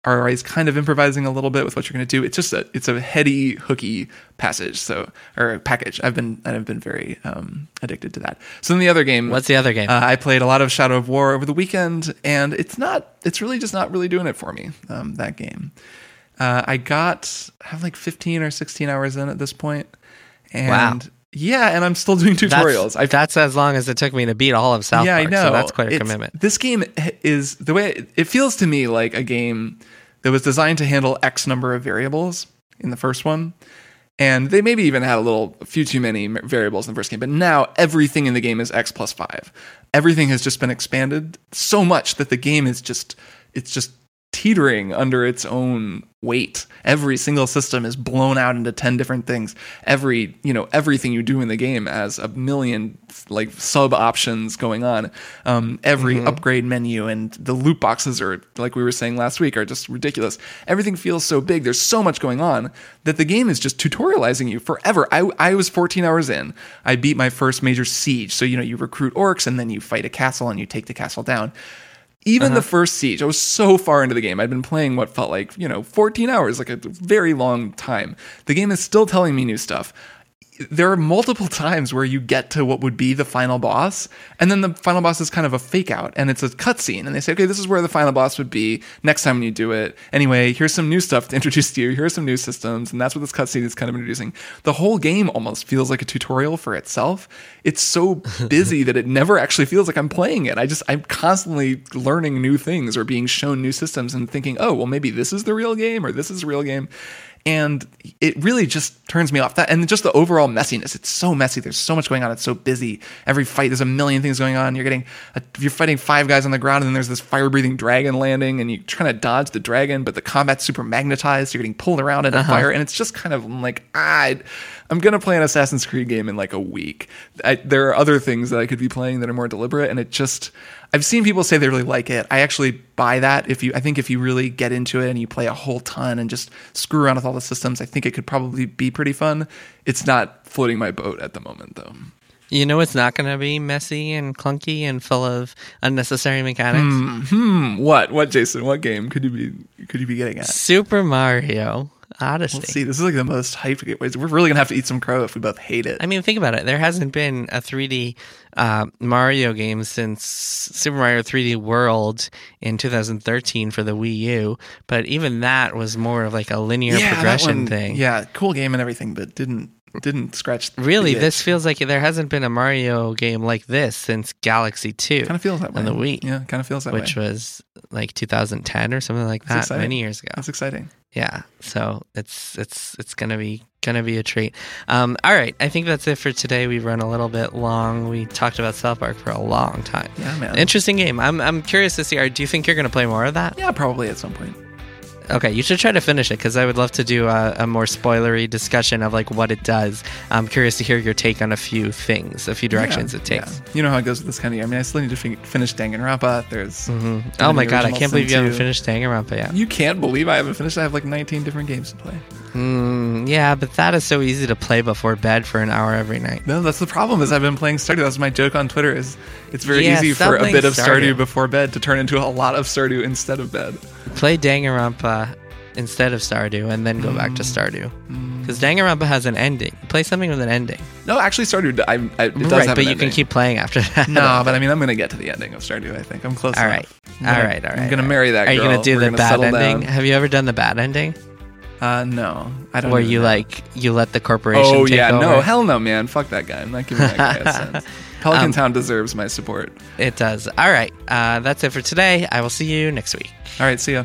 are always kind of improvising a little bit with what you're going to do. It's just it's a heady, hooky passage, package. I've been very addicted to that. So then the other game. What's the other game? I played a lot of Shadow of War over the weekend, and it's really just not doing it for me. That game. I have like 15 or 16 hours in at this point. And wow. Yeah, and I'm still doing tutorials. That's as long as it took me to beat all of South Park. I know. So that's quite a commitment. This game is the way it feels to me like a game that was designed to handle X number of variables in the first one. And they maybe even had a few too many variables in the first game. But now everything in the game is X plus 5. Everything has just been expanded so much that the game is just teetering under its own weight. Every single system is blown out into 10 different things. Everything you do in the game has a million like sub options going on. Every upgrade menu and the loot boxes are, like we were saying last week, are just ridiculous. Everything feels so big. There's so much going on that the game is just tutorializing you forever. I was 14 hours in. I beat my first major siege. So, you know, you recruit orcs and then you fight a castle and you take the castle down. Even the first siege, I was so far into the game. I'd been playing what felt like, 14 hours, like a very long time. The game is still telling me new stuff. There are multiple times where you get to what would be the final boss, and then the final boss is kind of a fake out, and it's a cutscene, and they say, okay, this is where the final boss would be next time you do it. Anyway, here's some new stuff to introduce to you. Here's some new systems, and that's what this cutscene is kind of introducing. The whole game almost feels like a tutorial for itself. It's so busy that it never actually feels like I'm playing it. I'm constantly learning new things or being shown new systems and thinking, oh, well, maybe this is the real game or this is the real game. And it really just turns me off. That and just the overall messiness. It's so messy. There's so much going on. It's so busy. Every fight, there's a million things going on. You're fighting five guys on the ground, and then there's this fire-breathing dragon landing, and you're trying to dodge the dragon, but the combat's super magnetized. You're getting pulled around in a fire, and it's just kind of like, I'm going to play an Assassin's Creed game in like a week. There are other things that I could be playing that are more deliberate, and it just... I've seen people say they really like it. I actually buy that. I think if you really get into it and you play a whole ton and just screw around with all the systems, I think it could probably be pretty fun. It's not floating my boat at the moment, though. You know it's not going to be messy and clunky and full of unnecessary mechanics? What, Jason? What game could you be getting at? Super Mario Odyssey. Let's see, this is like the most hyped game. We're really going to have to eat some crow if we both hate it. I mean, think about it. There hasn't been a 3D Mario game since Super Mario 3D World in 2013 for the Wii U, but even that was more of like a linear progression thing. Yeah, cool game and everything, but didn't scratch the really itch. This feels like there hasn't been a Mario game like this since Galaxy 2. Kind of feels that way. On the Wii. Yeah, kind of feels that way. Which was like 2010 or something like that, many years ago. That's exciting. Yeah, so it's gonna be a treat. All right, I think that's it for today. We've run a little bit long. We talked about South Park for a long time. Yeah, man. Interesting game. I'm curious to see. Do you think you're gonna play more of that? Yeah, probably at some point. Okay, you should try to finish it because I would love to do a more spoilery discussion of like what it does. I'm curious to hear your take on a few directions it takes. Yeah. You know how it goes with this kind of year. I mean, I still need to finish Danganronpa. There's oh my god, I can't believe you haven't finished Danganronpa yet. You can't believe I haven't finished. I have like 19 different games to play. Yeah, but that is so easy to play before bed for an hour every night. No, that's the problem. Is I've been playing Stardew. That's my joke on Twitter. Is it's very easy for a bit of Stardew before bed to turn into a lot of Stardew instead of bed. Play Danganronpa instead of Stardew and then go back to Stardew because Danganronpa has an ending. Play something with an ending. No, actually Stardew it does have but an you ending. Can keep playing after that. No, but I mean I'm going to get to the ending of Stardew. I think I'm close enough. All right. I'm going to marry that girl. Are you going to do the bad ending? Down. Have you ever done the bad ending? No, I don't. Where you like you let the corporation take over? No, hell no, man. Fuck that guy. I'm not giving that guy a sense. Pelican Town deserves my support. It does. All right. That's it for today. I will see you next week. All right, see ya.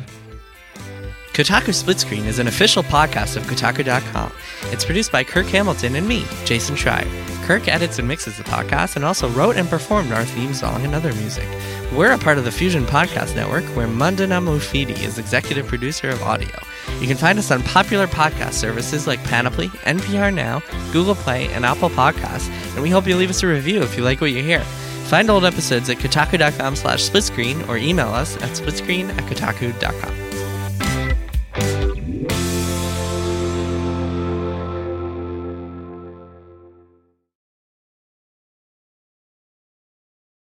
Kotaku Split Screen is an official podcast of Kotaku.com. It's produced by Kirk Hamilton and me, Jason Schreier. Kirk edits and mixes the podcast and also wrote and performed our theme song and other music. We're a part of the Fusion Podcast Network, where Mandana Mufidi is executive producer of audio. You can find us on popular podcast services like Panoply, NPR Now, Google Play, and Apple Podcasts, and we hope you leave us a review if you like what you hear. Find old episodes at kotaku.com/splitscreen or email us at splitscreen@kotaku.com.